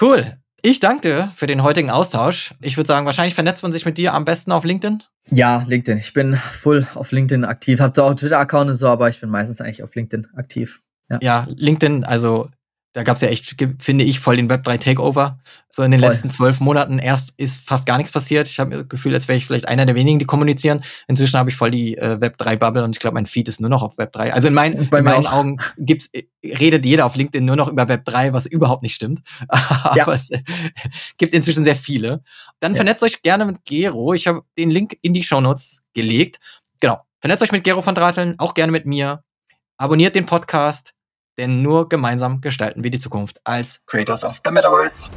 cool. Ich danke dir für den heutigen Austausch. Ich würde sagen, wahrscheinlich vernetzt man sich mit dir am besten auf LinkedIn. Ja, LinkedIn. Ich bin voll auf LinkedIn aktiv. Habe da auch einen Twitter-Account und so, aber ich bin meistens eigentlich auf LinkedIn aktiv. Ja LinkedIn, also da gab es ja echt, finde ich, voll den Web3-Takeover. So in den letzten 12 Monaten erst ist fast gar nichts passiert. Ich habe das Gefühl, als wäre ich vielleicht einer der wenigen, die kommunizieren. Inzwischen habe ich voll die Web3-Bubble und ich glaube, mein Feed ist nur noch auf Web3. Also in meinen Augen redet jeder auf LinkedIn nur noch über Web3, was überhaupt nicht stimmt. Aber es gibt inzwischen sehr viele. Dann vernetzt euch gerne mit Gero. Ich habe den Link in die Shownotes gelegt. Genau, vernetzt euch mit Gero von Drateln, auch gerne mit mir. Abonniert den Podcast. Denn nur gemeinsam gestalten wir die Zukunft als Creators of the Metaverse.